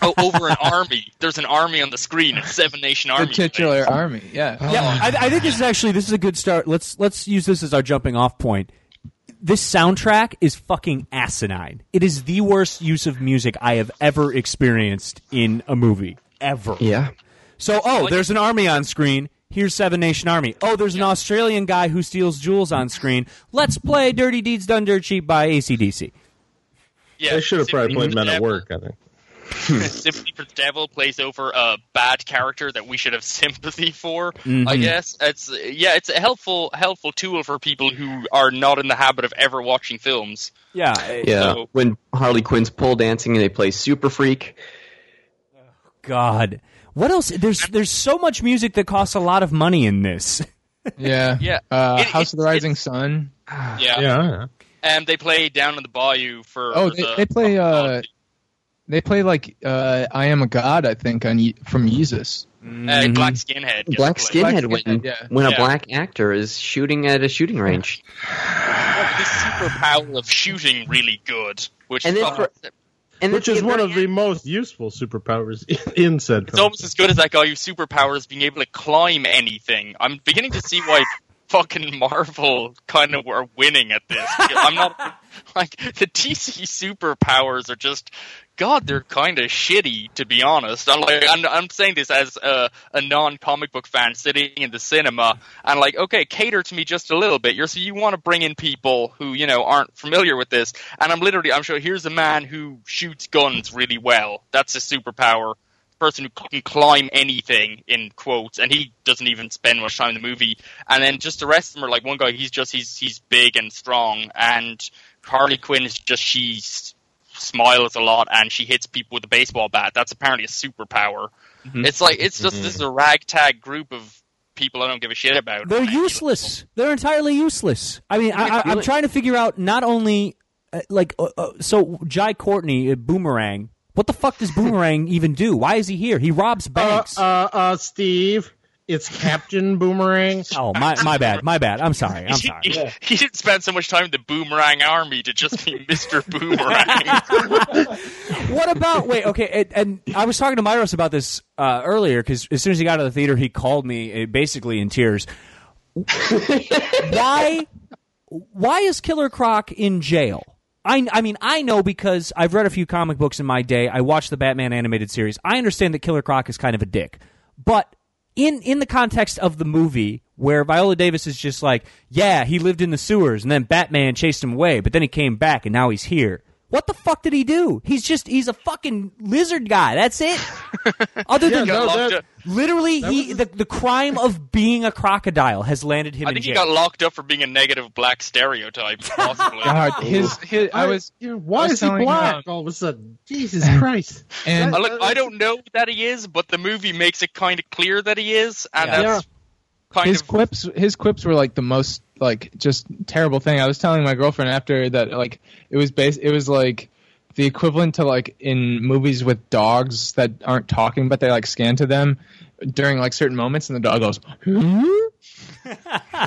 Oh, over an army. There's an army on the screen. It's Seven Nation Army. The titular army. Yeah. Yeah. Oh. I, I think this is actually this is a good start. Let's let's use this as our jumping off point. This soundtrack is fucking asinine. It is the worst use of music I have ever experienced in a movie. Ever. Yeah. So, oh, there's an army on screen. Here's Seven Nation Army. Oh, there's an Australian guy who steals jewels on screen. Let's play Dirty Deeds Done Dirt Cheap by A C D C. Yeah, they should have probably played Men at Work, I think. Sympathy for the Devil plays over a bad character that we should have sympathy for. Mm-hmm. I guess it's yeah, it's a helpful helpful tool for people who are not in the habit of ever watching films. Yeah, yeah. So, when Harley Quinn's pole dancing and they play Super Freak. Oh, God, what else? There's there's so much music that costs a lot of money in this. Yeah, yeah. Uh, it, House it, of the Rising it, Sun. Yeah, yeah. And they play Down in the Bayou for. Oh, they, the, they play. Uh, They play like uh, "I Am a God," I think, on Ye- from Yeezus. Uh, black skinhead. Black skinhead. Black when, yeah. when yeah. a black actor is shooting at a shooting range. Well, this superpower of shooting really good, which and is, for, and which is one of the most useful superpowers in said. It's film. Almost as good as that guy whose superpower is being able to climb anything. I'm beginning to see why. Fucking Marvel kind of are winning at this. I'm not like the D C superpowers are just God. They're kind of shitty, to be honest. I'm like I'm, I'm saying this as a, a non-comic book fan sitting in the cinema and like, okay, cater to me just a little bit. You're so you want to bring in people who you know aren't familiar with this, and I'm literally I'm sure here's a man who shoots guns really well. That's a superpower. Person who can climb anything in quotes, and he doesn't even spend much time in the movie. And then just the rest of them are like one guy. He's just he's he's big and strong. And Harley Quinn is just she s- smiles a lot and she hits people with a baseball bat. That's apparently a superpower. Mm-hmm. It's like it's just mm-hmm. this is a ragtag group of people I don't give a shit about. They're useless. They're entirely useless. I mean, I, I, I'm trying to figure out not only. like, uh, uh, so Jai Courtney, uh, Boomerang. What the fuck does Boomerang even do? Why is he here? He robs banks. Uh, uh, uh Steve, it's Captain Boomerang. Oh, my, my bad, my bad. I'm sorry, I'm sorry. He, he, he didn't spend so much time in the Boomerang Army to just be Mister Boomerang. What about, wait, okay, and, and I was talking to Myros about this uh, earlier, because as soon as he got out of the theater, he called me uh, basically in tears. Why, why is Killer Croc in jail? I, I mean, I know because I've read a few comic books in my day. I watched the Batman animated series. I understand that Killer Croc is kind of a dick. But in, in the context of the movie where Viola Davis is just like, yeah, he lived in the sewers and then Batman chased him away, but then he came back and now he's here. What the fuck did he do? He's just, he's a fucking lizard guy. That's it. Other than yeah, no, that, that, literally that he, the, the crime of being a crocodile has landed him in jail. I think he got locked up for being a negative black stereotype, possibly. God, his, his, I, I was, yeah, why I was is he black all of a sudden? Jesus Christ. And, and, look, I don't know that he is, but the movie makes it kind of clear that he is. And yeah. that's kind his of... Quips, his quips were like the most... like just terrible thing. I was telling my girlfriend after that, like it was bas- it was like the equivalent to like in movies with dogs that aren't talking but they like scan to them during like certain moments and the dog goes hmm?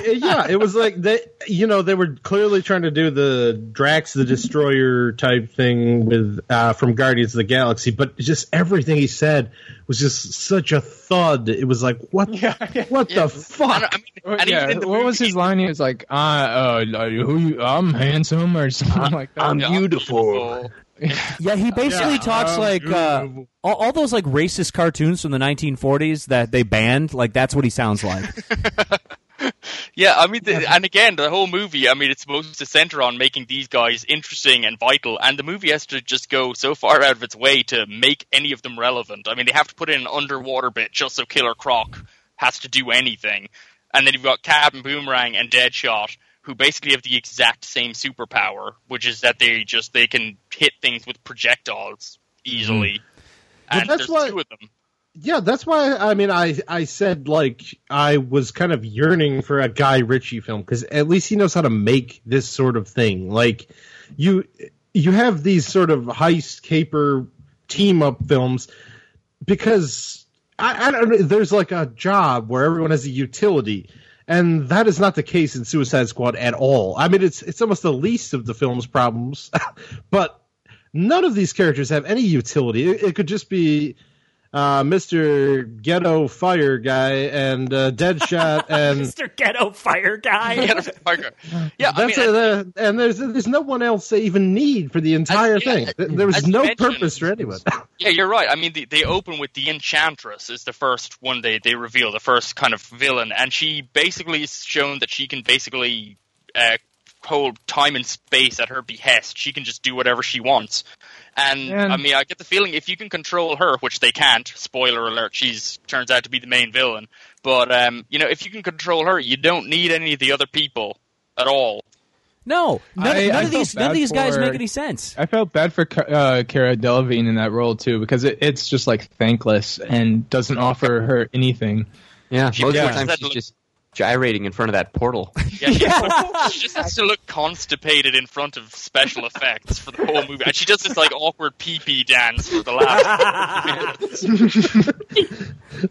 Yeah, it was like they, you know, they were clearly trying to do the Drax the Destroyer type thing with uh, from Guardians of the Galaxy, but just everything he said was just such a thud. It was like, what, yeah, yeah, what yeah. the fuck? I mean, yeah. What movie, was his line? He was like, uh, uh, who, I'm handsome or something like that. I'm beautiful. Yeah, he basically yeah, talks I'm like uh, all, all those like racist cartoons from the nineteen forties that they banned. Like that's what he sounds like. Yeah, I mean, the, and again, the whole movie, I mean, it's supposed to center on making these guys interesting and vital, and the movie has to just go so far out of its way to make any of them relevant. I mean, they have to put in an underwater bit just so Killer Croc has to do anything. And then you've got Captain Boomerang and Deadshot, who basically have the exact same superpower, which is that they just, they can hit things with projectiles easily. Mm. And there's what... two of them. Yeah, that's why, I mean, I, I said, like, I was kind of yearning for a Guy Ritchie film, because at least he knows how to make this sort of thing. Like, you you have these sort of heist, caper, team-up films, because, I, I don't know, there's like a job where everyone has a utility, and that is not the case in Suicide Squad at all. I mean, it's it's almost the least of the film's problems, but none of these characters have any utility. It, it could just be... Uh, Mister Ghetto Fire Guy and uh, Deadshot and Mister Ghetto Fire Guy. Yeah, I mean, a, the, and there's there's no one else they even need for the entire as, thing. Yeah, there was no purpose for anyone. Yeah, you're right. I mean, the, they open with the Enchantress is the first one they they reveal, the first kind of villain, and she basically is shown that she can basically uh, hold time and space at her behest. She can just do whatever she wants. And, and, I mean, I get the feeling if you can control her, which they can't, spoiler alert, she's turns out to be the main villain. But, um, you know, if you can control her, you don't need any of the other people at all. No, none, I, none I of these none of these for, guys make any sense. I felt bad for uh, Cara Delevingne in that role, too, because it, it's just, like, thankless and doesn't offer her anything. Yeah, she, most yeah. of the time she's just... gyrating in front of that portal. Yeah, yeah. She just has to look constipated in front of special effects for the whole movie. And she does this like awkward pee-pee dance for the last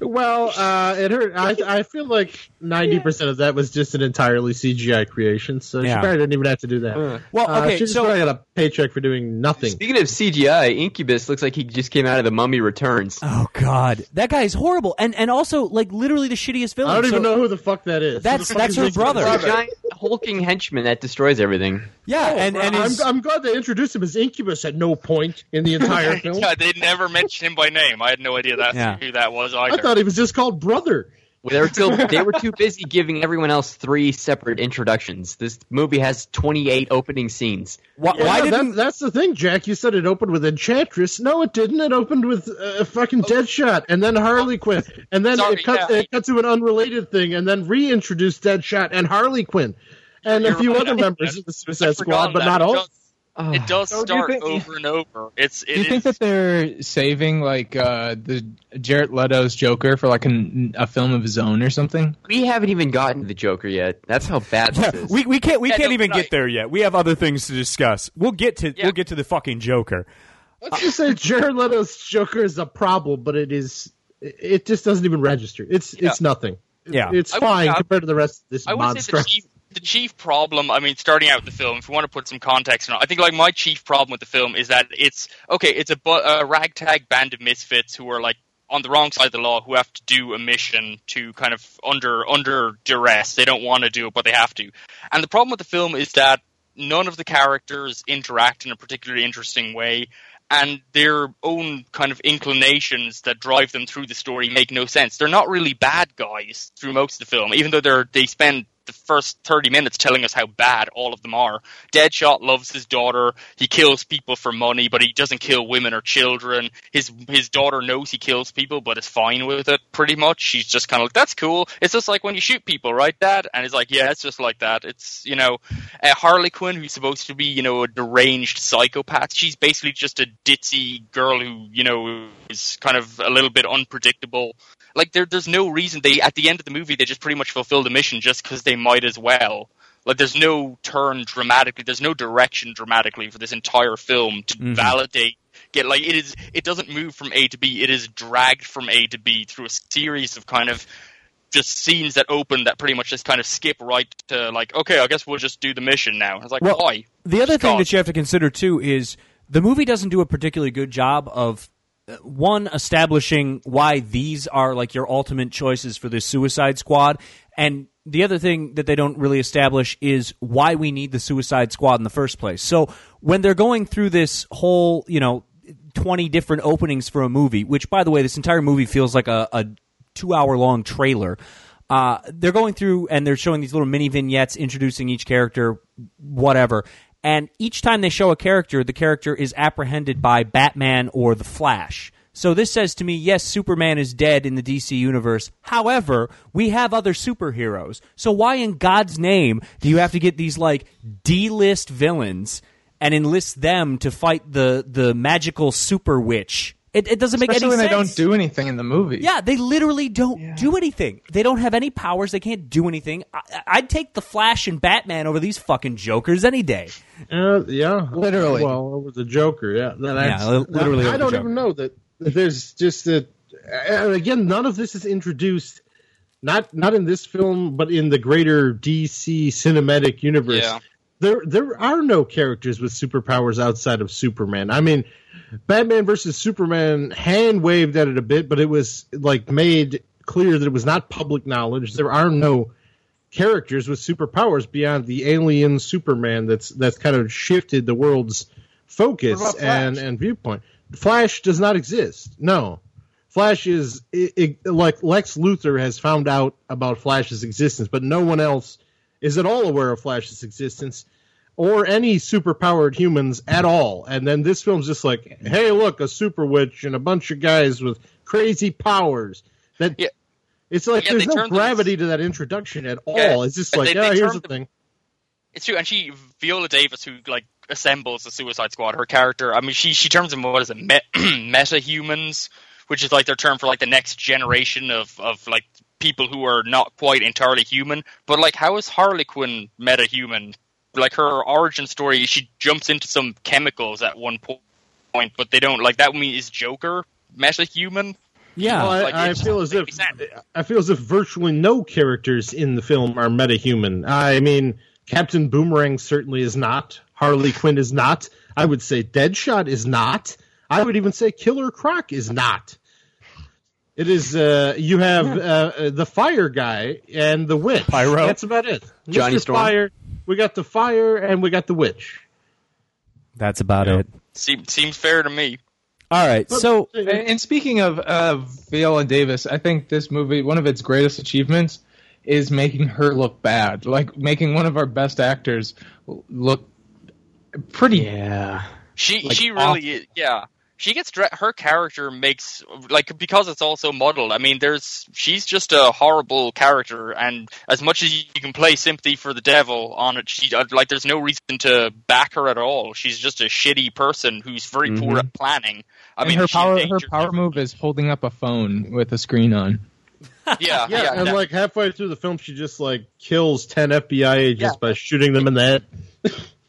Well, uh, it hurt. I, I feel like ninety percent of that was just an entirely C G I creation, so yeah. She probably didn't even have to do that. Uh, well, okay, uh, she just so, probably got a paycheck for doing nothing. Speaking of C G I, Incubus looks like he just came out of The Mummy Returns. Oh, God. That guy is horrible. And, and also, like, literally the shittiest villain. I don't so, even know who the fuck that That is. That's that's her brother. brother. A giant hulking henchman that destroys everything. Yeah, oh, and, and I'm, I'm glad they introduced him as Incubus at no point in the entire film. Yeah, they never mentioned him by name. I had no idea that's yeah. who that was either. I thought he was just called Brother. Well, they, were still, they were too busy giving everyone else three separate introductions. This movie has twenty-eight opening scenes. Why, yeah, why didn't... that, that's the thing, Jack. You said it opened with Enchantress. No, it didn't. It opened with uh, fucking oh. Deadshot, and then Harley Quinn, and then Sorry, it, cut, yeah. it cut to an unrelated thing, and then reintroduced Deadshot and Harley Quinn, and You're a few right, other members of the Suicide Squad, but that. not all. It does so start do think, over and over. It's. It do you is, think that they're saving like uh, the Jared Leto's Joker for like an, a film of his own or something? We haven't even gotten to the Joker yet. That's how bad this yeah, is. We we can't we yeah, can't no, even get I, there yet. We have other things to discuss. We'll get to yeah. we'll get to the fucking Joker. Let's just say Jared Leto's Joker is a problem, but it is it just doesn't even register. It's yeah. it's nothing. Yeah, it's would, fine I, compared to the rest of this I monster. The chief problem, I mean, starting out with the film, if you want to put some context on it, I think, like, my chief problem with the film is that it's, okay, it's a, a ragtag band of misfits who are, like, on the wrong side of the law, who have to do a mission to kind of under under duress. They don't want to do it, but they have to. And the problem with the film is that none of the characters interact in a particularly interesting way, and their own kind of inclinations that drive them through the story make no sense. They're not really bad guys through most of the film, even though they're they spend the first thirty minutes telling us how bad all of them are. Deadshot loves his daughter. He kills people for money, but he doesn't kill women or children. His his daughter knows he kills people, but is fine with it, pretty much. She's just kind of like, that's cool. It's just like when you shoot people, right, Dad? And he's like, yeah, it's just like that. It's, you know, uh, Harley Quinn, who's supposed to be, you know, a deranged psychopath. She's basically just a ditzy girl who, you know, is kind of a little bit unpredictable. Like, there, there's no reason they, at the end of the movie, they just pretty much fulfill the mission just because they might as well. Like, there's no turn dramatically, there's no direction dramatically for this entire film to mm-hmm. validate. Get like it is. It doesn't move from A to B, it is dragged from A to B through a series of kind of just scenes that open that pretty much just kind of skip right to, like, okay, I guess we'll just do the mission now. It's like, well, why? The other just thing gone. That you have to consider, too, is the movie doesn't do a particularly good job of one, establishing why these are, like, your ultimate choices for this Suicide Squad. And the other thing that they don't really establish is why we need the Suicide Squad in the first place. So when they're going through this whole, you know, twenty different openings for a movie, which, by the way, this entire movie feels like a, a two-hour-long trailer. Uh, they're going through and they're showing these little mini vignettes introducing each character, whatever. And each time they show a character, the character is apprehended by Batman or the Flash. So this says to me, yes, Superman is dead in the D C universe. However, we have other superheroes. So why in God's name do you have to get these, like, D-list villains and enlist them to fight the, the magical super witch? It, it doesn't Especially make any sense. Especially when they don't do anything in the movie. Yeah, they literally don't yeah. do anything. They don't have any powers. They can't do anything. I, I'd take the Flash and Batman over these fucking Jokers any day. Uh, yeah. Literally. Well, over the Joker, yeah. That's, yeah literally I, I don't even know that there's just that. And again, none of this is introduced, not not in this film, but in the greater D C cinematic universe. Yeah. There, there are no characters with superpowers outside of Superman. I mean, Batman versus Superman hand waved at it a bit, but it was like made clear that it was not public knowledge. There are no characters with superpowers beyond the alien Superman. That's that's kind of shifted the world's focus and, and viewpoint. Flash does not exist. No, Flash is it, it, like Lex Luthor has found out about Flash's existence, but no one else is at all aware of Flash's existence or any superpowered humans at all. And then this film's just like, hey, look, a super witch and a bunch of guys with crazy powers. That yeah. It's like yeah, there's no gravity them... to that introduction at all. Yeah. It's just like, they, oh, they here's the them... thing. It's true. And she, Viola Davis, who, like, assembles the Suicide Squad, her character, I mean, she, she terms them, what is it, me- meta-humans, which is, like, their term for, like, the next generation of, of like, people who are not quite entirely human. But, like, how is Harley Quinn meta-human? Like, her origin story, she jumps into some chemicals at one point, but they don't, like, that means is Joker meta-human? Yeah, well, I, like, I feel as if sad. I feel as if virtually no characters in the film are meta-human. I mean, Captain Boomerang certainly is not. Harley Quinn is not. I would say Deadshot is not. I would even say Killer Croc is not. It is, uh, you have uh, the fire guy and the witch. Pyro. That's about it. Johnny Storm. Fire. We got the fire and we got the witch. That's about yeah. it. Seems, seems fair to me. All right. But, so, and speaking of uh, Viola Davis, I think this movie, one of its greatest achievements is making her look bad. Like, making one of our best actors look pretty. Yeah. She, like, she really awful. Is. Yeah. she gets dre- her character makes, like, because it's also modeled, I mean, there's, she's just a horrible character, and as much as you can play sympathy for the devil on it, she, like, there's no reason to back her at all. She's just a shitty person who's very mm-hmm. poor at planning. I and mean, her power, her power move is holding up a phone with a screen on. Yeah, yeah, yeah, and that. Like halfway through the film, she just like kills ten F B I agents yeah. by shooting them in the head.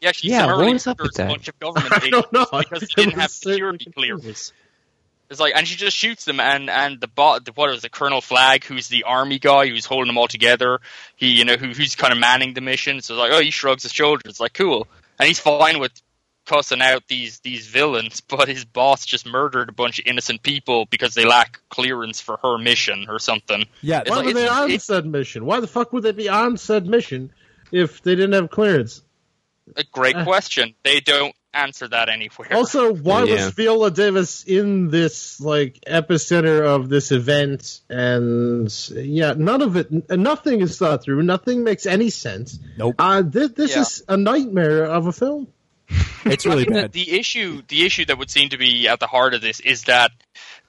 Yeah, she yeah, summarily murders a bunch of government agents because they didn't have security clearance. It's like, and she just shoots them, and and the bot, the, what is the Colonel Flagg, who's the army guy who's holding them all together. He, you know, who who's kind of manning the mission. So it's like, oh, he shrugs his shoulders. It's like, cool, and he's fine with cussing out these these villains, but his boss just murdered a bunch of innocent people because they lack clearance for her mission or something. Yeah, why like, were they it's, on it's, said mission? Why the fuck would they be on said mission if they didn't have clearance? A great uh, question. They don't answer that anywhere. Also, why yeah. was Viola Davis in this like epicenter of this event? And yeah, none of it, nothing is thought through. Nothing makes any sense. Nope. Uh, th- this yeah. is a nightmare of a film. It's really I mean, bad. The, the issue, the issue that would seem to be at the heart of this is that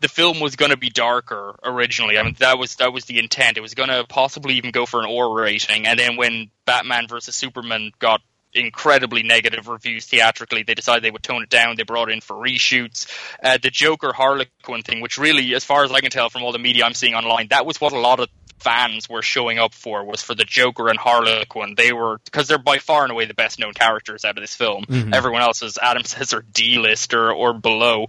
the film was going to be darker originally. I mean, that was that was the intent. It was going to possibly even go for an R rating. And then when Batman versus Superman got incredibly negative reviews theatrically, they decided they would tone it down. They brought in for reshoots. Uh, the Joker Harlequin thing, which really, as far as I can tell from all the media I'm seeing online, that was what a lot of fans were showing up for, was for the Joker and Harlequin. They were, because they're by far and away the best known characters out of this film. Mm-hmm. Everyone else, as Adam says, are D-list or, or below.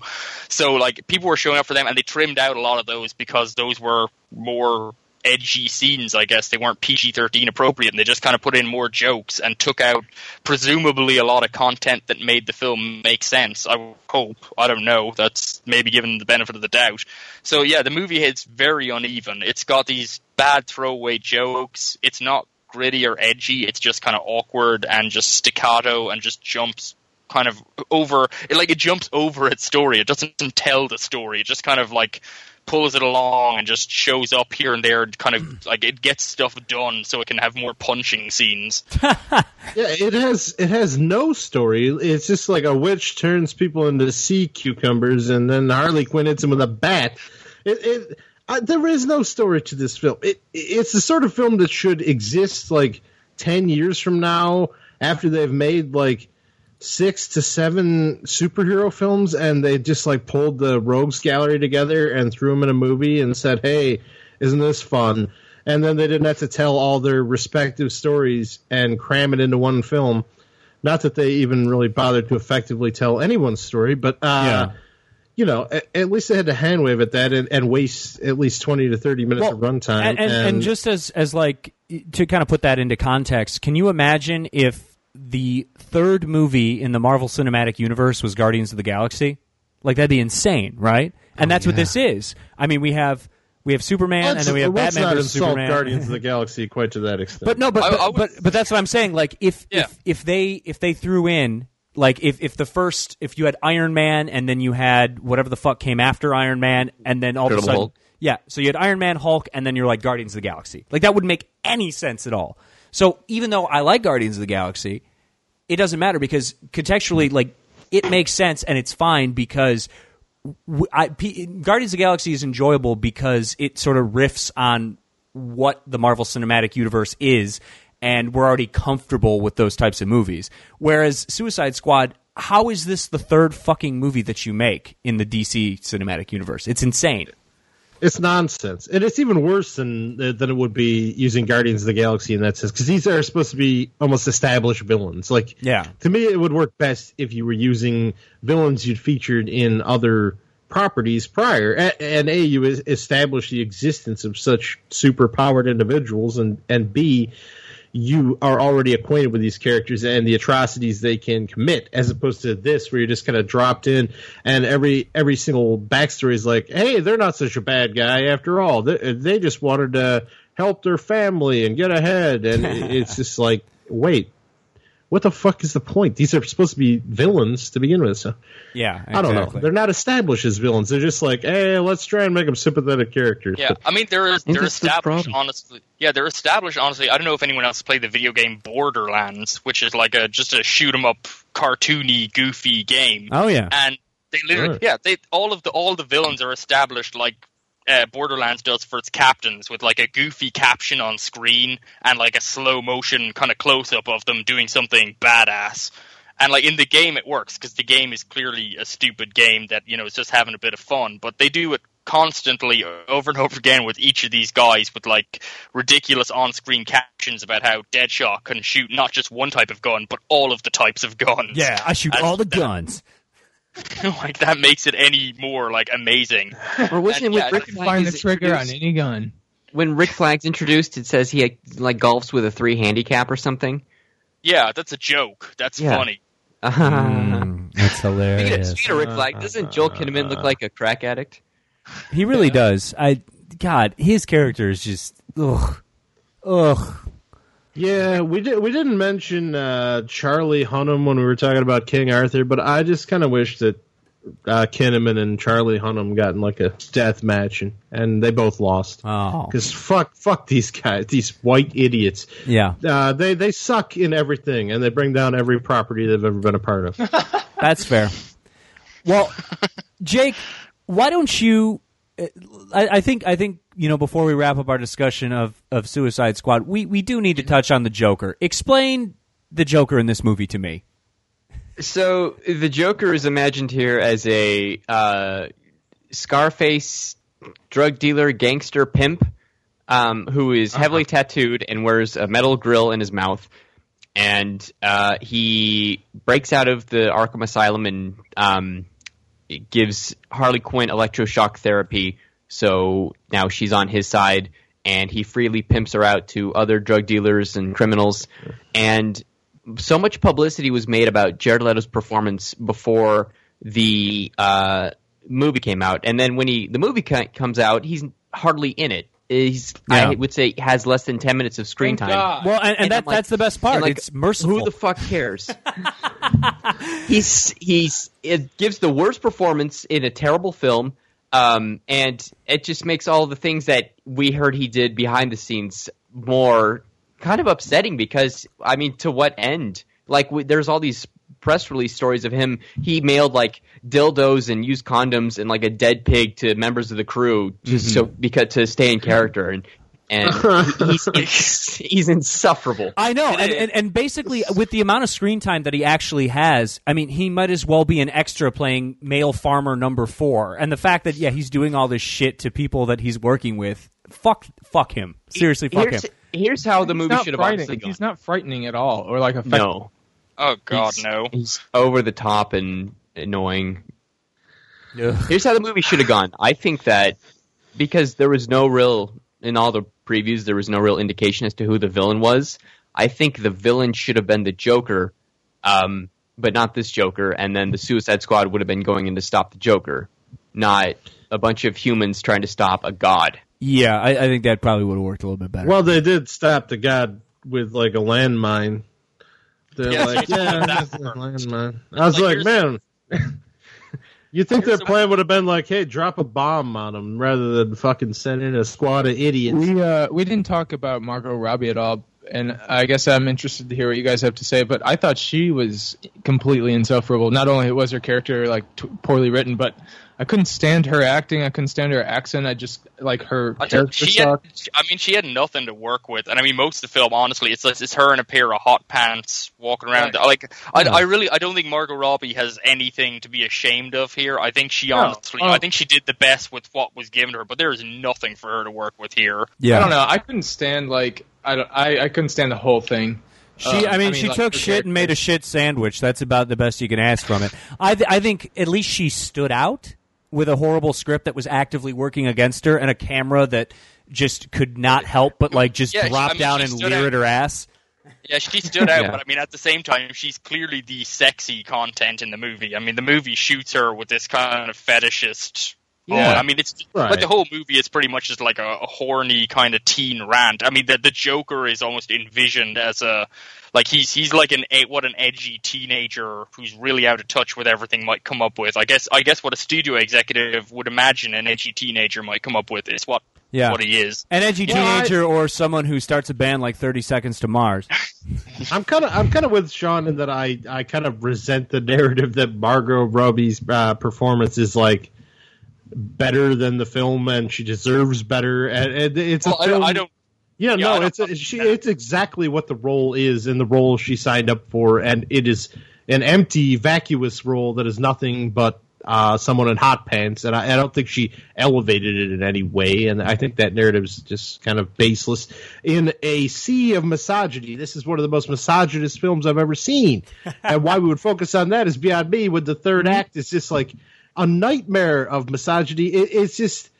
So like people were showing up for them, and they trimmed out a lot of those because those were more edgy scenes, I guess. They weren't P G thirteen appropriate, and they just kind of put in more jokes and took out presumably a lot of content that made the film make sense. I hope. I don't know. That's maybe given the benefit of the doubt. So yeah, the movie is very uneven. It's got these bad throwaway jokes. It's not gritty or edgy. It's just kind of awkward and just staccato and just jumps kind of over. It, like it jumps over its story. It doesn't tell the story. It just kind of like pulls it along and just shows up here and there and kind of like it gets stuff done so it can have more punching scenes. yeah, it has it has no story. It's just like a witch turns people into sea cucumbers and then Harley Quinn hits him with a bat. It, it I, there is no story to this film. It it's the sort of film that should exist like ten years from now after they've made like six to seven superhero films, and they just like pulled the rogues gallery together and threw them in a movie and said, hey, isn't this fun? And then they didn't have to tell all their respective stories and cram it into one film. Not that they even really bothered to effectively tell anyone's story, but uh yeah. you know, at, at least they had to hand wave at that and, and waste at least twenty to thirty minutes well, of runtime. And, and, and, and just as as like to kind of put that into context, can you imagine if the third movie in the Marvel Cinematic Universe was Guardians of the Galaxy? Like, that'd be insane, right? And oh, that's yeah. what this is. I mean, we have we have Superman, let's, and then we have Batman versus Superman. Guardians of the Galaxy quite to that extent. But no, but but, I, I would, but, but that's what I'm saying. Like, if, yeah. if if they if they threw in like if if the first if you had Iron Man and then you had whatever the fuck came after Iron Man, and then all Incredible of a sudden Hulk. yeah, so you had Iron Man, Hulk, and then you're like Guardians of the Galaxy. Like, that wouldn't make any sense at all. So even though I like Guardians of the Galaxy, it doesn't matter because contextually, like, it makes sense and it's fine because w- I, P- Guardians of the Galaxy is enjoyable because it sort of riffs on what the Marvel Cinematic Universe is, and we're already comfortable with those types of movies. Whereas Suicide Squad, how is this the third fucking movie that you make in the D C Cinematic Universe? It's insane. It's nonsense, and it's even worse than than it would be using Guardians of the Galaxy in that sense, because these are supposed to be almost established villains. Like, yeah. to me, it would work best if you were using villains you'd featured in other properties prior, and, and A, you establish the existence of such super-powered individuals, and, and B, you are already acquainted with these characters and the atrocities they can commit, as opposed to this where you're just kind of dropped in and every every single backstory is like, hey, they're not such a bad guy after all. They, they just wanted to help their family and get ahead. And it's just like, wait, what the fuck is the point? These are supposed to be villains to begin with. So yeah, exactly. I don't know. They're not established as villains. They're just like, hey, let's try and make them sympathetic characters. Yeah, but I mean, they're, they're established, the honestly. Yeah, they're established, honestly. I don't know if anyone else played the video game Borderlands, which is like a just a shoot 'em up, cartoony, goofy game. Oh, yeah. And They literally, right. yeah, they all of the all the villains are established like uh, Borderlands does for its captains, with like a goofy caption on screen and like a slow motion kind of close up of them doing something badass. And like in the game, it works because the game is clearly a stupid game that, you know, is just having a bit of fun. But they do it constantly over and over again with each of these guys, with like ridiculous on-screen captions about how Deadshot can shoot not just one type of gun, but all of the types of guns. Yeah, I shoot and all the that, guns. Like that makes it any more like amazing. Or wasn't and, it with yeah, Rick Flag the trigger introduced. on any gun? When Rick Flag's introduced, it says he like golfs with a three handicap or something. Yeah, that's a joke. That's yeah. funny. Mm, that's hilarious. Speaking of Rick Flag, doesn't Joel Kinnaman look like a crack addict? He really yeah. does. I God, his character is just ugh, ugh. Yeah, we did. We didn't mention uh, Charlie Hunnam when we were talking about King Arthur, but I just kind of wish that uh, Kinnaman and Charlie Hunnam got in like a death match, and, and they both lost. Oh, because fuck, fuck these guys, these white idiots. Yeah, uh, they they suck in everything, and they bring down every property they've ever been a part of. That's fair. Well, Jake. Why don't you? I, I think I think you know. Before we wrap up our discussion of, of Suicide Squad, we, we do need to touch on the Joker. Explain the Joker in this movie to me. So the Joker is imagined here as a uh, Scarface drug dealer, gangster, pimp, um, who is heavily uh-huh. tattooed and wears a metal grill in his mouth, and uh, he breaks out of the Arkham Asylum and. Um, It gives Harley Quinn electroshock therapy, so now she's on his side, and he freely pimps her out to other drug dealers and criminals. And so much publicity was made about Jared Leto's performance before the uh, movie came out, and then when he the movie ca- comes out, he's hardly in it. He's yeah. I would say has less than ten minutes of screen time. God. Well, and, and, and that like, that's the best part. Like, it's merciful. Who the fuck cares? he's he's it gives the worst performance in a terrible film, um, and it just makes all the things that we heard he did behind the scenes more kind of upsetting. Because I mean, to what end? Like, we, there's all these press release stories of him. He mailed like dildos and used condoms and like a dead pig to members of the crew just mm-hmm. so because to stay in character, and and he's, he's he's insufferable. I know, and, and and basically with the amount of screen time that he actually has, I mean, he might as well be an extra playing male farmer number four. And the fact that yeah, he's doing all this shit to people that he's working with, fuck, fuck him. Seriously, fuck here's, him. Here's how the movie should have honestly gone. He's not frightening at all, or like a no. Oh, God, he's, no. He's over the top and annoying. Ugh. Here's how the movie should have gone. I think that because there was no real, in all the previews, there was no real indication as to who the villain was. I think the villain should have been the Joker, um, but not this Joker. And then the Suicide Squad would have been going in to stop the Joker, not a bunch of humans trying to stop a god. Yeah, I, I think that probably would have worked a little bit better. Well, they did stop the god with, like, a landmine. They're yeah, like, yeah, that's landmine. I was like, like man, you think their plan would have been like, hey, drop a bomb on them rather than fucking send in a squad of idiots. We uh, we didn't talk about Margot Robbie at all, and I guess I'm interested to hear what you guys have to say. But I thought she was completely insufferable. Not only was her character like t- poorly written, but I couldn't stand her acting. I couldn't stand her accent. I just like her I character she had, I mean, she had nothing to work with, and I mean, most of the film, honestly, it's it's her in a pair of hot pants walking around. Right. Like, I, yeah. I really, I don't think Margot Robbie has anything to be ashamed of here. I think she honestly, no. oh. I think she did the best with what was given her, but there is nothing for her to work with here. Yeah, I don't know. I couldn't stand like I don't, I, I couldn't stand the whole thing. She, I mean, I mean she like, took shit and made a shit sandwich. That's about the best you can ask from it. I, th- I think at least she stood out. With a horrible script that was actively working against her and a camera that just could not help but like just yeah, drop she, I mean, down and leer out. at her ass. Yeah, she stood out, yeah. but I mean, at the same time, she's clearly the sexy content in the movie. I mean, the movie shoots her with this kind of fetishist yeah. on. I mean, it's right. like the whole movie is pretty much just like a, a horny kind of teen rant. I mean, the the Joker is almost envisioned as a like he's he's like an what an edgy teenager who's really out of touch with everything might come up with. I guess I guess what a studio executive would imagine an edgy teenager might come up with is what. Yeah. What he is. An edgy teenager well, I, or someone who starts a band like thirty seconds to Mars. I'm kind of I'm kind of with Sean in that I, I kind of resent the narrative that Margot Robbie's uh, performance is like better than the film and she deserves better and, and it's well, a film, I, I don't Yeah, yeah no, don't, it's a, she it's exactly what the role is and the role she signed up for, and it is an empty, vacuous role that is nothing but Uh, someone in hot pants, and I, I don't think she elevated it in any way, and I think that narrative is just kind of baseless. In a sea of misogyny, this is one of the most misogynist films I've ever seen, and why we would focus on that is beyond me, when the third act is just like a nightmare of misogyny. It, it's just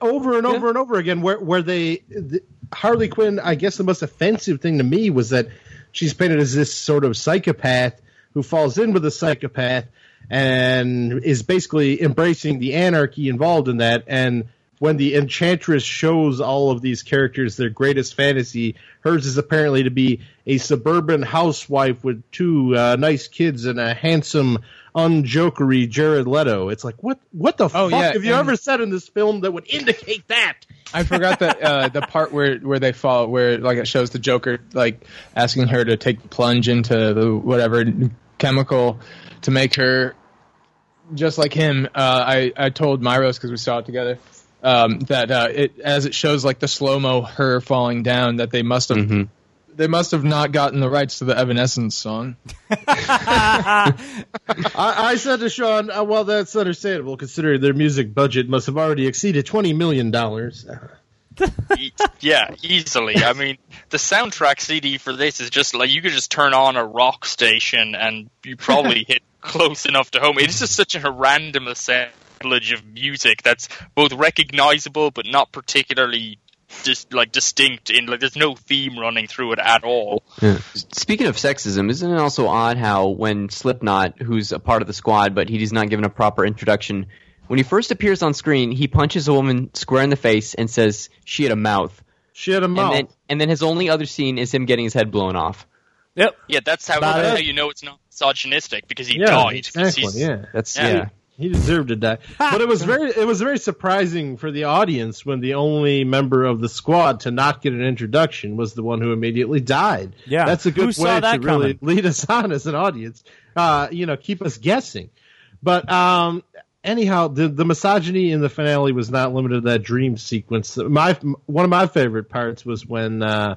over and over yeah. and over again where, where they... The, Harley Quinn, I guess the most offensive thing to me was that she's painted as this sort of psychopath who falls in with a psychopath, and is basically embracing the anarchy involved in that. And when the Enchantress shows all of these characters their greatest fantasy, hers is apparently to be a suburban housewife with two uh, nice kids and a handsome, unjokery Jared Leto. It's like, what what the oh, fuck yeah, have you ever said in this film that would indicate that? I forgot that uh, the part where, where they fall, where like it shows the Joker like asking her to take the plunge into the whatever chemical to make her just like him. Uh, I, I told Myros, because we saw it together, um, that uh, it as it shows like the slow mo her falling down, that they must have mm-hmm. they must have not gotten the rights to the Evanescence song. I, I said to Sean, uh, "Well, that's understandable considering their music budget must have already exceeded twenty million dollars." Yeah, easily. I mean, the soundtrack C D for this is just like you could just turn on a rock station and you probably hit close enough to home. It's just such a random assemblage of music that's both recognizable but not particularly just dis- like distinct. In like, there's no theme running through it at all. Yeah. Speaking of sexism, isn't it also odd how when Slipknot, who's a part of the squad but he is not given a proper introduction, when he first appears on screen, he punches a woman square in the face and says, "She had a mouth." She had a mouth. And then, and then his only other scene is him getting his head blown off. Yep. Yeah, that's how, that's how you know it's not misogynistic, because he yeah, died. Exactly. Yeah. That's yeah. yeah. He deserved to die. But it was very it was very surprising for the audience when the only member of the squad to not get an introduction was the one who immediately died. Yeah. That's a good way to coming? really lead us on as an audience. Uh, you know, keep us guessing. But um anyhow, the, the misogyny in the finale was not limited to that dream sequence. My one of my favorite parts was when uh,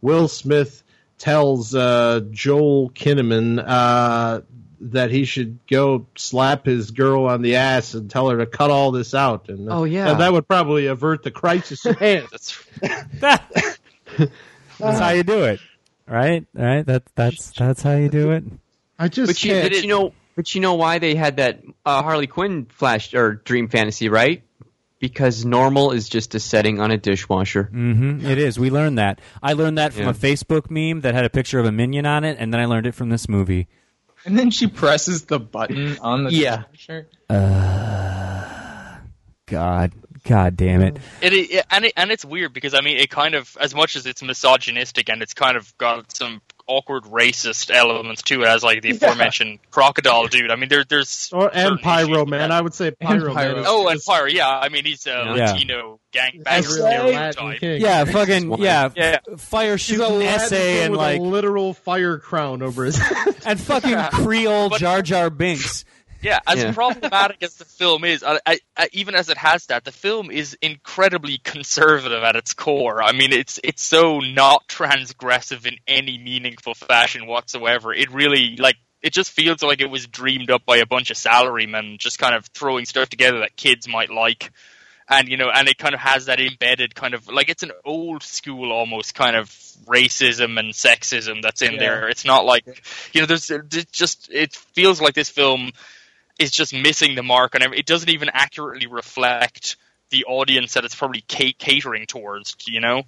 Will Smith tells uh, Joel Kinnaman uh, that he should go slap his girl on the ass and tell her to cut all this out. And uh, oh yeah, that would probably avert the crisis at hand. That's, that's how you do it, right? Right? That that's that's how you do it. I just but can't. You, but it, you know. But you know why they had that uh, Harley Quinn flash or dream fantasy, right? Because normal is just a setting on a dishwasher. Mm-hmm. It is. We learned that. I learned that from yeah. a Facebook meme that had a picture of a minion on it, and then I learned it from this movie. And then she presses the button on the yeah. dishwasher. Uh, God. God damn it. It, it, and it! And it's weird because, I mean, it kind of, as much as it's misogynistic and it's kind of got some awkward racist elements to it, as like the yeah. aforementioned crocodile dude. I mean, there, there's... Or, and Pyro Man. I would say Pyro Man. Oh, and Pyro, yeah. I mean, he's a yeah. Latino gangbanger type. Yeah, fucking, yeah. yeah. Fire shooting essay and like... a literal fire crown over his head. And fucking Creole but, Jar Jar Binks. Yeah, as yeah. problematic as the film is, I, I, I, even as it has that, the film is incredibly conservative at its core. I mean, it's it's so not transgressive in any meaningful fashion whatsoever. It really, like, it just feels like it was dreamed up by a bunch of salarymen just kind of throwing stuff together that kids might like. And, you know, and it kind of has that embedded kind of, like, it's an old school almost kind of racism and sexism that's in yeah. there. It's not like, you know, there's it just, it feels like this film... is just missing the mark, and it doesn't even accurately reflect the audience that it's probably c- catering towards, you know?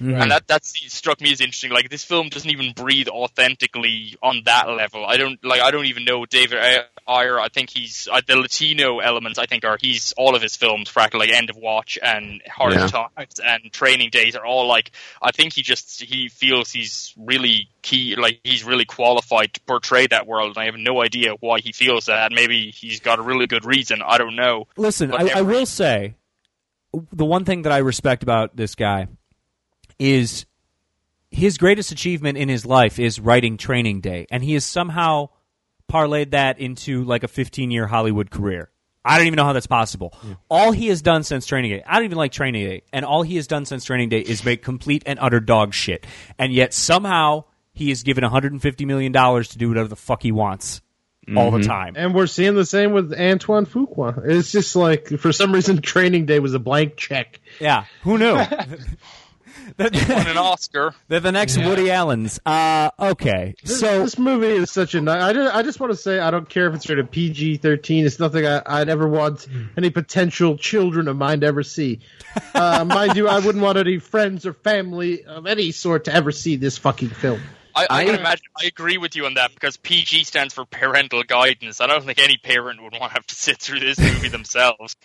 Right. And that that's struck me as interesting. Like, this film doesn't even breathe authentically on that level. I don't like. I don't even know David Ayer. I think he's uh, the Latino elements. I think are he's all of his films, practically like End of Watch and Hard yeah. Times and Training Days are all like. I think he just he feels he's really key. Like he's really qualified to portray that world. And I have no idea why he feels that. Maybe he's got a really good reason. I don't know. Listen, I, every- I will say the one thing that I respect about this guy. Is his greatest achievement in his life is writing Training Day, and he has somehow parlayed that into like a fifteen-year Hollywood career. I don't even know how that's possible. Yeah. All he has done since Training Day, I don't even like Training Day, and all he has done since Training Day is make complete and utter dog shit, and yet somehow he is given one hundred fifty million dollars to do whatever the fuck he wants. All the time. And we're seeing the same with Antoine Fuqua. It's just like, for some reason, Training Day was a blank check. Yeah, who knew? That he won an Oscar. They're the next yeah. Woody Allen's. Uh, okay, this, so this movie is such a. I just, I just want to say I don't care if it's rated P G thirteen. It's nothing I, I'd ever want any potential children of mine to ever see. Uh, mind you, I wouldn't want any friends or family of any sort to ever see this fucking film. I, I can imagine. I agree with you on that because P G stands for parental guidance. I don't think any parent would want to have to sit through this movie themselves.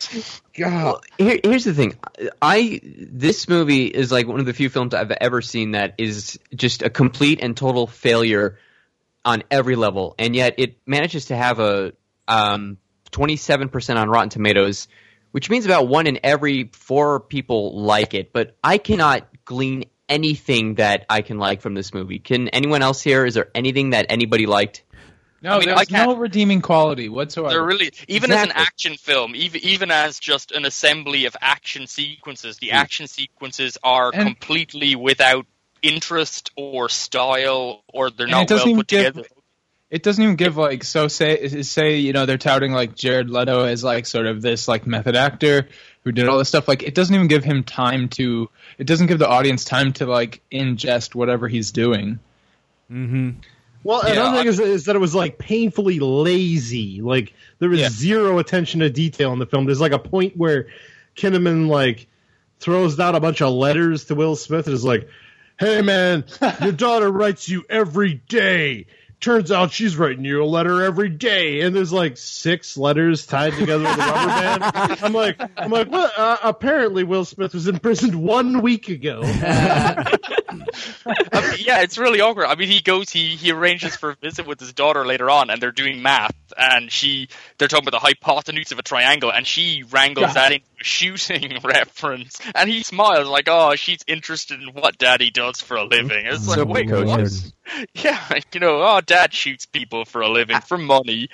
God. Well, here, here's the thing. I this movie is like one of the few films I've ever seen that is just a complete and total failure on every level, and yet it manages to have a um, twenty-seven percent on Rotten Tomatoes, which means about one in every four people like it. But I cannot glean anything that I can like from this movie. Can anyone else here? Is there anything that anybody liked? No, I mean, there's no redeeming quality whatsoever. There really, even exactly. as an action film, even even as just an assembly of action sequences, the action sequences are and, completely without interest or style, or they're not well put give, together. It doesn't even give like so say say you know they're touting like Jared Leto as like sort of this like method actor who did all this stuff. Like, it doesn't even give him time to – it doesn't give the audience time to, like, ingest whatever he's doing. Mm-hmm. Well, yeah, another thing I, is, is that it was, like, painfully lazy. Like, there was yeah. zero attention to detail in the film. There's, like, a point where Kinnaman, like, throws out a bunch of letters to Will Smith and is like, hey, man, your daughter writes you every day. Turns out she's writing you a letter every day, and there's like six letters tied together with a rubber band. I'm like, I'm like, well, uh, apparently Will Smith was imprisoned one week ago. I mean, yeah, it's really awkward. I mean, he goes, he he arranges for a visit with his daughter later on, and they're doing math, and she they're talking about the hypotenuse of a triangle, and she wrangles yeah. that into a shooting reference, and he smiles like, oh, she's interested in what Daddy does for a living. It's like, so wait, what? Yeah, you know, oh, Dad shoots people for a living, for money.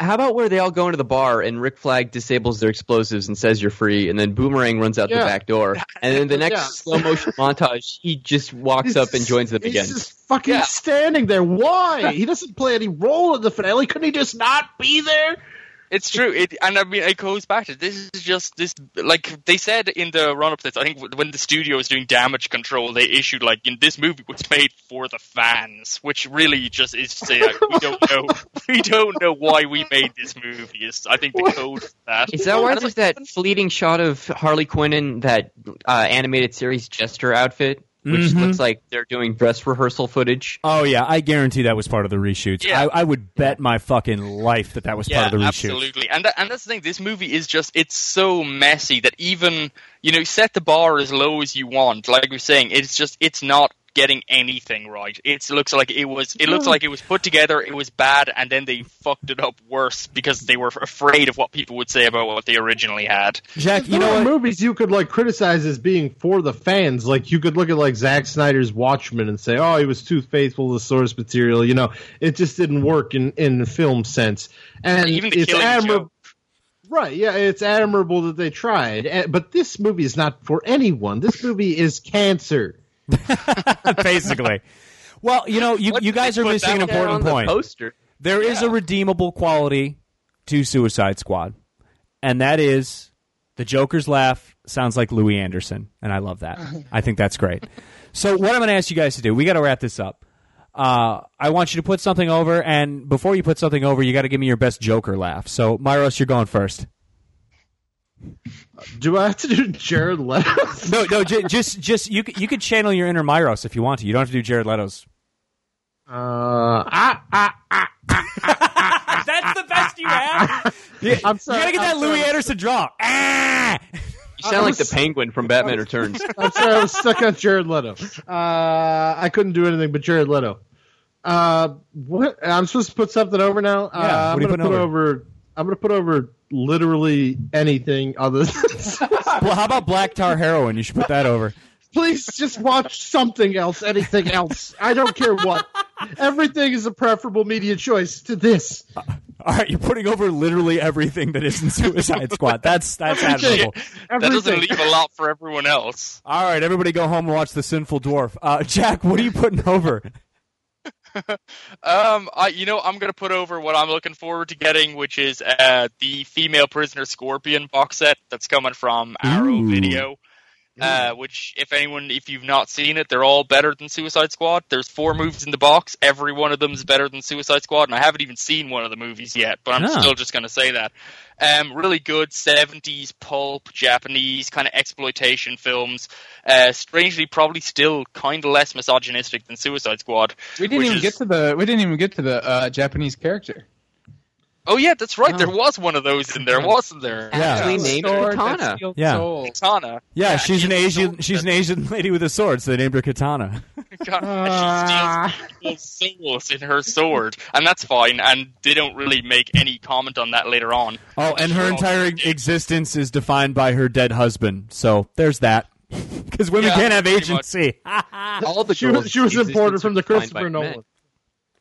How about where they all go into the bar and Rick Flag disables their explosives and says you're free, and then Boomerang runs out yeah. the back door, and then the next yeah. slow motion montage, he just walks he's up and joins them he's again. He's just fucking yeah. standing there. Why? He doesn't play any role in the finale. Couldn't he just not be there? It's true, it, and I mean, it goes back to this is just this. Like they said in the run-up to this, I think when the studio was doing damage control, they issued like in this movie was made for the fans, which really just is to say like, we don't know, we don't know why we made this movie. It's, I think the code for that is that why there's that fleeting shot of Harley Quinn in that uh, animated series Jester outfit. Which mm-hmm. looks like they're doing dress rehearsal footage. Oh, yeah. I guarantee that was part of the reshoots. Yeah. I, I would bet my fucking life that that was yeah, part of the reshoot. Absolutely. And, that, and that's the thing. This movie is just, it's so messy that even, you know, set the bar as low as you want. Like we're saying, it's just, it's not getting anything right. It looks like it was it looks like it was put together, it was bad, and then they fucked it up worse because they were afraid of what people would say about what they originally had. Jack, you know what? Movies you could like criticize as being for the fans. Like you could look at like Zack Snyder's Watchmen and say, oh, he was too faithful to the source material, you know, it just didn't work in, in the film sense. And even the it's admirable. Right, yeah, it's admirable that they tried. But this movie is not for anyone. This movie is cancer. Basically. Well, you know, you, you guys are missing an important point. The there yeah. is a redeemable quality to Suicide Squad, and that is the Joker's laugh sounds like Louis Anderson, and I love that. I think that's great. So what I'm going to ask you guys to do, we got to wrap this up. Uh, I want you to put something over, and before you put something over, you got to give me your best Joker laugh. So, Myros, you're going first. Do I have to do Jared Leto's? No, no, j- just just you. You could channel your inner Myros if you want to. You don't have to do Jared Leto's. Uh, ah, ah, ah, ah, ah, That's the best you have. Yeah, I'm sorry. You gotta get I'm that sorry. Louis Anderson draw. Ah! You sound was, like the Penguin from Batman was, Returns. I'm sorry, I was stuck on Jared Leto. Uh, I couldn't do anything but Jared Leto. Uh, what? I'm supposed to put something over now. Yeah, uh, I'm gonna put over? over. I'm gonna put over literally anything other than well, how about Black Tar Heroin? You should put that over. Please just watch something else, anything else. I don't care what. Everything is a preferable media choice to this. Uh, all right, you're putting over literally everything that isn't Suicide Squad. That's that's admirable. That doesn't leave a lot for everyone else. All right, everybody go home and watch The Sinful Dwarf. Uh, Jack, what are you putting over? um, I, you know, I'm going to put over what I'm looking forward to getting, which is uh, the Female Prisoner Scorpion box set that's coming from Arrow Ooh. Video. Uh, which, if anyone, if you've not seen it, they're all better than Suicide Squad. There's four movies in the box. Every one of them is better than Suicide Squad, and I haven't even seen one of the movies yet, but I'm yeah. still just going to say that. Um, really good seventies pulp, Japanese kind of exploitation films. Uh, strangely, probably still kind of less misogynistic than Suicide Squad. We didn't even is... get to the. We didn't even get to the uh, Japanese character. Oh, yeah, that's right. Oh. There was one of those in there, wasn't there? Actually yeah. named her Katana. Yeah. Katana. Yeah, yeah, she's an Asian She's an Asian lady with a sword, so they named her Katana. God, uh... she steals souls in her sword, and that's fine, and they don't really make any comment on that later on. Oh, and her entire existence is defined by her dead husband, so there's that. Because women yeah, can't have agency. All the she was, she was imported from the Christopher Nolan. Men.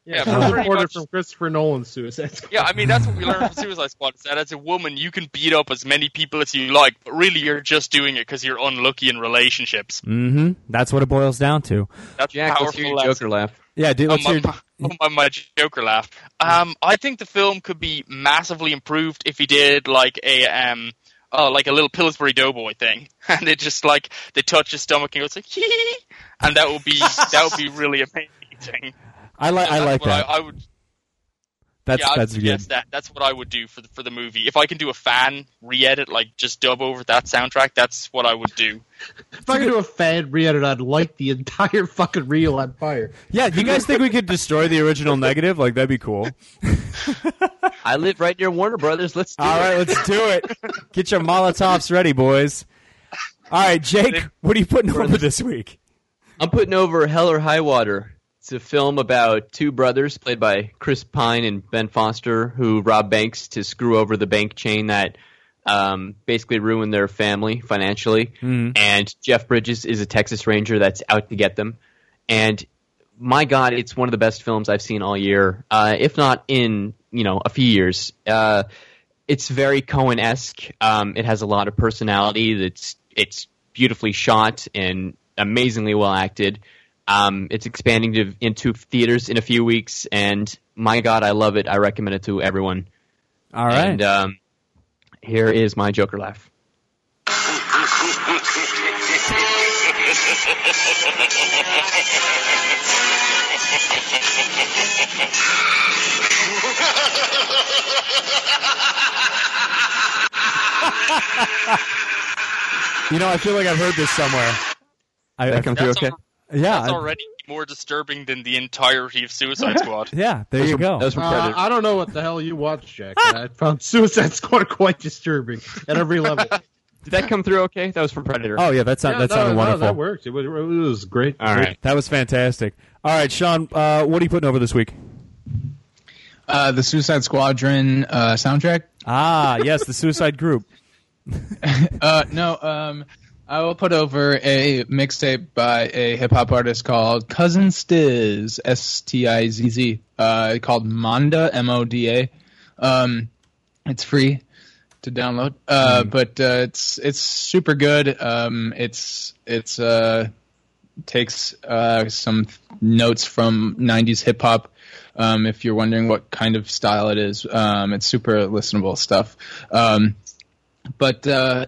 Yeah, yeah pretty order much, from Christopher Nolan's Suicide Squad. Yeah, I mean, that's what we learned from Suicide Squad, is that as a woman, you can beat up as many people as you like, but really you're just doing it because you're unlucky in relationships. Mm-hmm. That's what it boils down to. That's Jack, powerful let's hear your Joker laugh. Yeah, dude, let's um, hear... My, my, my Joker laugh. Um, I think the film could be massively improved if he did, like, a... um. Oh, like a little Pillsbury Doughboy thing, and they just like they touch his stomach and it's like, hee, and that would be that would be really amazing. I like so I like that. I, I would. That's yeah, that's good. That, that's what I would do for the, for the movie. If I can do a fan re-edit, like just dub over that soundtrack, that's what I would do. If I could do a fan re-edit, I'd light the entire fucking reel on fire. Yeah, do you guys think we could destroy the original negative? Like that'd be cool. I live right near Warner Brothers. Let's do All it. All right, let's do it. Get your Molotovs ready, boys. All right, Jake, what are you putting over this week? I'm putting over Hell or High Water. It's a film about two brothers played by Chris Pine and Ben Foster who rob banks to screw over the bank chain that um, basically ruined their family financially. Mm. And Jeff Bridges is a Texas Ranger that's out to get them. And my God, it's one of the best films I've seen all year, uh, if not in... you know, a few years. Uh, it's very Coen-esque. Um, it has a lot of personality. That's it's beautifully shot and amazingly well acted. Um, it's expanding to, into theaters in a few weeks, and my God, I love it. I recommend it to everyone. All right. And um, here is my Joker laugh. You know, I feel like I've heard this somewhere. I, I come through okay. Al- yeah, that's I, already more disturbing than the entirety of Suicide Squad. Yeah, there that's you from, go. Uh, I don't know what the hell you watched, Jack. I found Suicide Squad quite disturbing at every level. Did that come through okay? That was from Predator. Oh yeah, that sounded yeah, that sounded no, wonderful. No, that worked. It was, it was great. All right, that was fantastic. All right, Sean, uh, what are you putting over this week? Uh, the Suicide Squadron uh, soundtrack. Ah, yes, the Suicide Group. uh, no, um, I will put over a mixtape by a hip-hop artist called Cousin Stiz, S T I Z Z, uh, called Monda, M O D A. Um, it's free to download, uh, mm. but uh, it's it's super good. Um, it's it's uh, takes uh, some notes from nineties hip-hop. Um, if you're wondering what kind of style it is, um, it's super listenable stuff. Um, but, uh,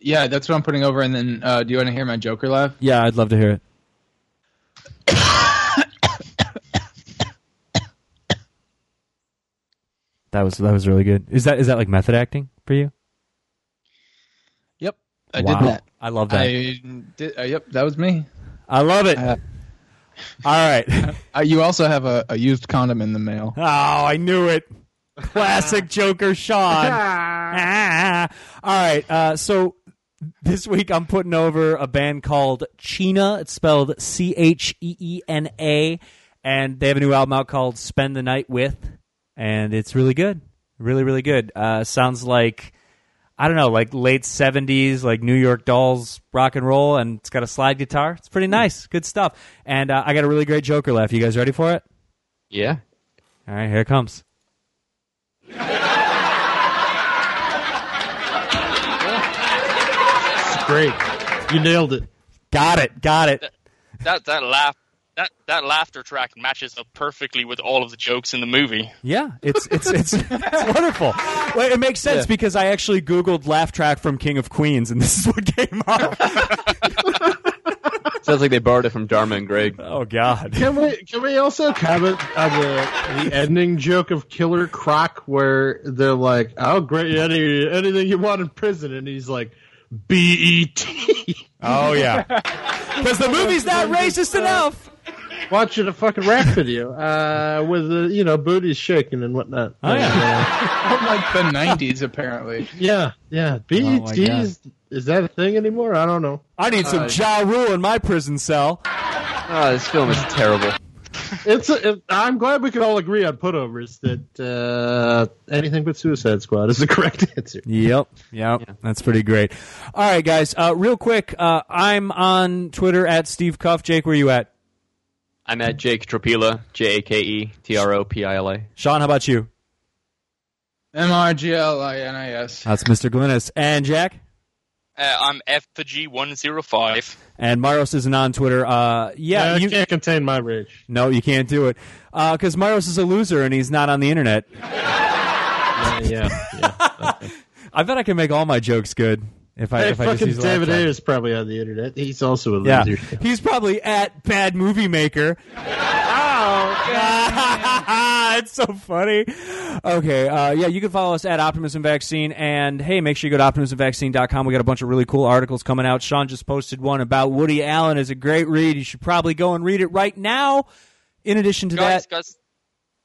yeah, that's what I'm putting over. And then uh, do you want to hear my Joker laugh? Yeah, I'd love to hear it. that was that was really good. Is that is that like method acting for you? I wow. did that. I love that. I did, uh, yep, that was me. I love it. Uh, All right. Uh, you also have a, a used condom in the mail. Oh, I knew it. Classic Joker Sean. ah. All right. Uh, so this week I'm putting over a band called Cheena. It's spelled C H E E N A. And they have a new album out called Spend the Night With. And it's really good. Really, really good. Uh, sounds like, I don't know, like late seventies, like New York Dolls rock and roll, and it's got a slide guitar. It's pretty nice. Good stuff. And uh, I got a really great Joker laugh. You guys ready for it? Yeah. All right, here it comes. It's great. You nailed it. Got it. Got it. That, that, that laugh. That that laughter track matches up perfectly with all of the jokes in the movie. Yeah, it's it's it's, it's wonderful. Well, it makes sense yeah. because I actually Googled laugh track from King of Queens, and this is what came up. Sounds like they borrowed it from Dharma and Greg. Oh God! Can we can we also comment on the, the ending joke of Killer Croc, where they're like, "I'll grant you any, anything you want in prison," and he's like, B E T. Oh yeah, because the movie's not racist uh, enough. Watching a fucking rap video uh, with, the, you know, booties shaking and whatnot. Oh, yeah. From like the nineties, apparently. Yeah, yeah. B E T, oh, is, is that a thing anymore? I don't know. I need some uh, Ja Rule in my prison cell. Oh, this film is terrible. It's. A, it, I'm glad we could all agree on putovers that uh, anything but Suicide Squad is the correct answer. Yep, yep, yeah. That's pretty great. All right, guys, uh, real quick, uh, I'm on Twitter at Steve Cuff. Jake, where are you at? I'm at Jake Trapila, J A K E T R O P I L A. Sean, how about you? M R G L I N I S. That's Mister Glittis. And Jack? Uh, I'm F P G one oh five. And Myros isn't on Twitter. Uh, yeah, yeah, you can't contain my rage. No, you can't do it. Because uh, Myros is a loser and he's not on the internet. yeah, yeah, yeah. Okay. I bet I can make all my jokes good. If I, hey, if I fucking just David Ayer's probably on the internet. He's also a loser. Yeah. He's probably at Bad Movie Maker. Oh, it's so funny. Okay, uh, yeah, you can follow us at Optimism Vaccine. And, hey, make sure you go to Optimism Vaccine dot com. We got a bunch of really cool articles coming out. Sean just posted one about Woody Allen. It's a great read. You should probably go and read it right now. In addition to guys, that. Guys,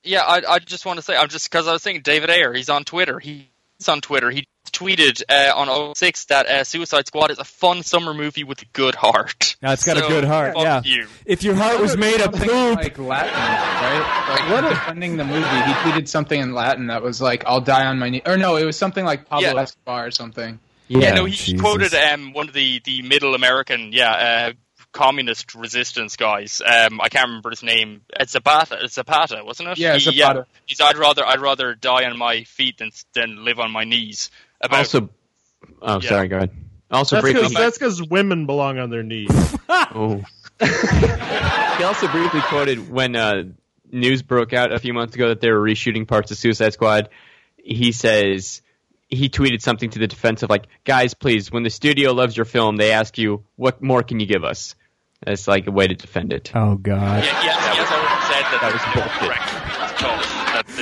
yeah, I, I just want to say, I'm just because I was thinking David Ayer, he's on Twitter. He's on Twitter. He tweeted uh, on oh six that uh, Suicide Squad is a fun summer movie with a good heart. Now, it's got so, a good heart, yeah. You. If your heart was made of poop. Like Latin, right? Like, what defending the movie, he tweeted something in Latin that was like, I'll die on my knee. Or no, it was something like Pablo yeah. Escobar or something. Yeah, yeah no, he Jesus. quoted um, one of the, the middle American, yeah, uh, communist resistance guys. Um, I can't remember his name. It's Zapata, Zapata, wasn't it? Yeah, Zapata. He, yeah, he's, I'd rather, I'd rather die on my feet than, than live on my knees. About, also, oh, yeah. sorry, go ahead. Also, briefly, that's because women belong on their knees. oh. He also briefly quoted when uh, news broke out a few months ago that they were reshooting parts of Suicide Squad. He says, he tweeted something to the defense of, like, guys, please, when the studio loves your film, they ask you, what more can you give us? That's like a way to defend it. Oh, God. Yeah, yeah, that, was, said that, that was bullshit. That was bullshit.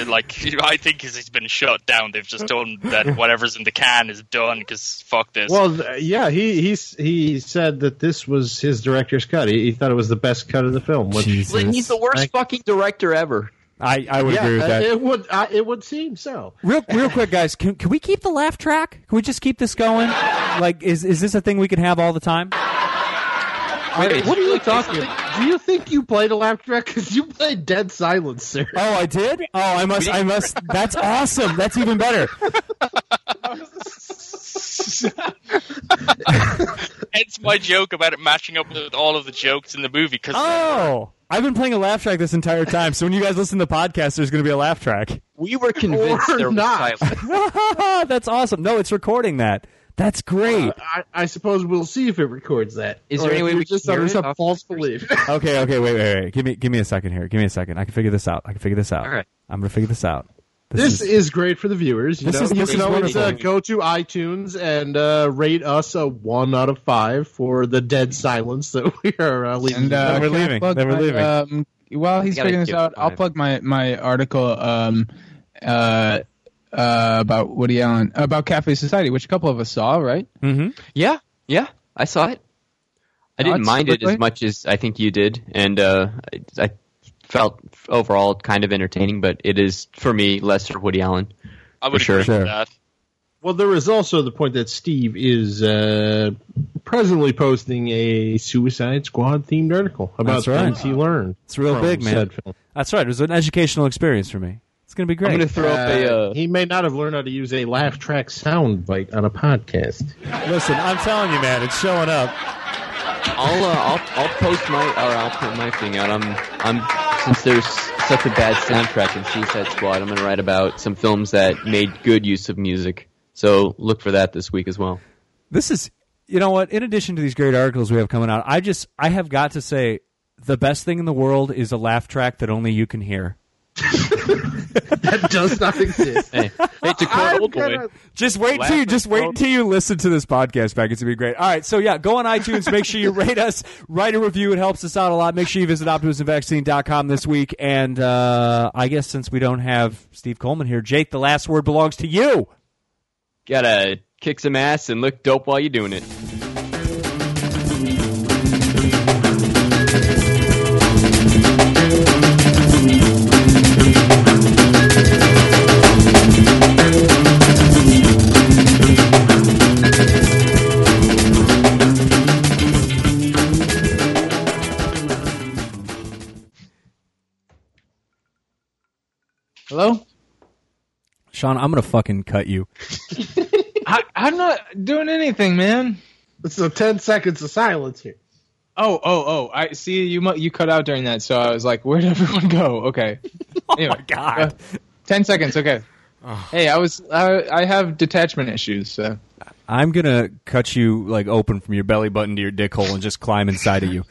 Like, I think he's been shut down. They've just told him that whatever's in the can is done because fuck this. Well, yeah, he he's, he said that this was his director's cut. He, he thought it was the best cut of the film. Which, he's the worst I, fucking director ever. I, I would yeah, agree with that. It would I, it would seem so. Real real quick, guys, can can we keep the laugh track? Can we just keep this going? Like, is is this a thing we can have all the time? Wait, what are you talking about? Do you think you played a laugh track? Because you played Dead Silence, sir. Oh, I did? Oh, I must, I must. That's awesome. That's even better. It's my joke about it matching up with all of the jokes in the movie. Cause oh, I've been playing a laugh track this entire time. So when you guys listen to the podcast, there's going to be a laugh track. We were convinced or there not. was silence. That's awesome. No, it's recording that. That's great. Uh, I, I suppose we'll see if it records that. Is or there any way we just under some false belief? okay, okay, wait, wait, wait. Give me, give me a second here. Give me a second. I can figure this out. I can figure this out. All right, I'm gonna figure this out. This, this is, is great for the viewers. You this know, is, this you is know wonderful. Uh, go to iTunes and uh, rate us a one out of five for the dead silence that we are uh, leaving. And, uh, that we're leaving. That we're leaving. Um, while he's figuring this out, I'll plug my my article. Um, uh. Uh, about Woody Allen, about Cafe Society, which a couple of us saw, right? Mm-hmm. Yeah. Yeah, I saw it. I didn't That's mind it as much as I think you did, and uh, I, I felt overall kind of entertaining, but it is, for me, lesser Woody Allen. I would agree sure. with that. Well, there is also the point that Steve is uh, presently posting a Suicide Squad-themed article about right. things he learned. It's real big, man. That's right. It was an educational experience for me. It's going to be great. I'm going to throw uh, up a... Uh... He may not have learned how to use a laugh track sound bite on a podcast. Listen, I'm telling you, man, it's showing up. I'll, uh, I'll I'll post my or I'll put my thing out. I'm I'm since there's such a bad soundtrack in Suicide Squad, I'm going to write about some films that made good use of music. So look for that this week as well. This is, you know what, in addition to these great articles we have coming out, I just, I have got to say, the best thing in the world is a laugh track that only you can hear. That does not exist. Hey, hey, to quote old boy, just wait till you, just wait until you listen to this podcast back. It's going to be great. All right, so yeah, go on iTunes. Make sure you rate us, write a review. It helps us out a lot. Make sure you visit Optimism Vaccine dot com this week. And uh, I guess since we don't have Steve Coleman here, Jake, the last word belongs to you. Gotta kick some ass and look dope while you're doing it. Hello? Sean, I'm going to fucking cut you. I, I'm not doing anything, man. So ten seconds of silence here. Oh, oh, oh. I see you you cut out during that, so I was like, where'd everyone go? Okay. Oh, anyway, my God. Uh, ten seconds, okay. Oh. Hey, I was I, I have detachment issues, so. I'm going to cut you like open from your belly button to your dick hole and just climb inside of you.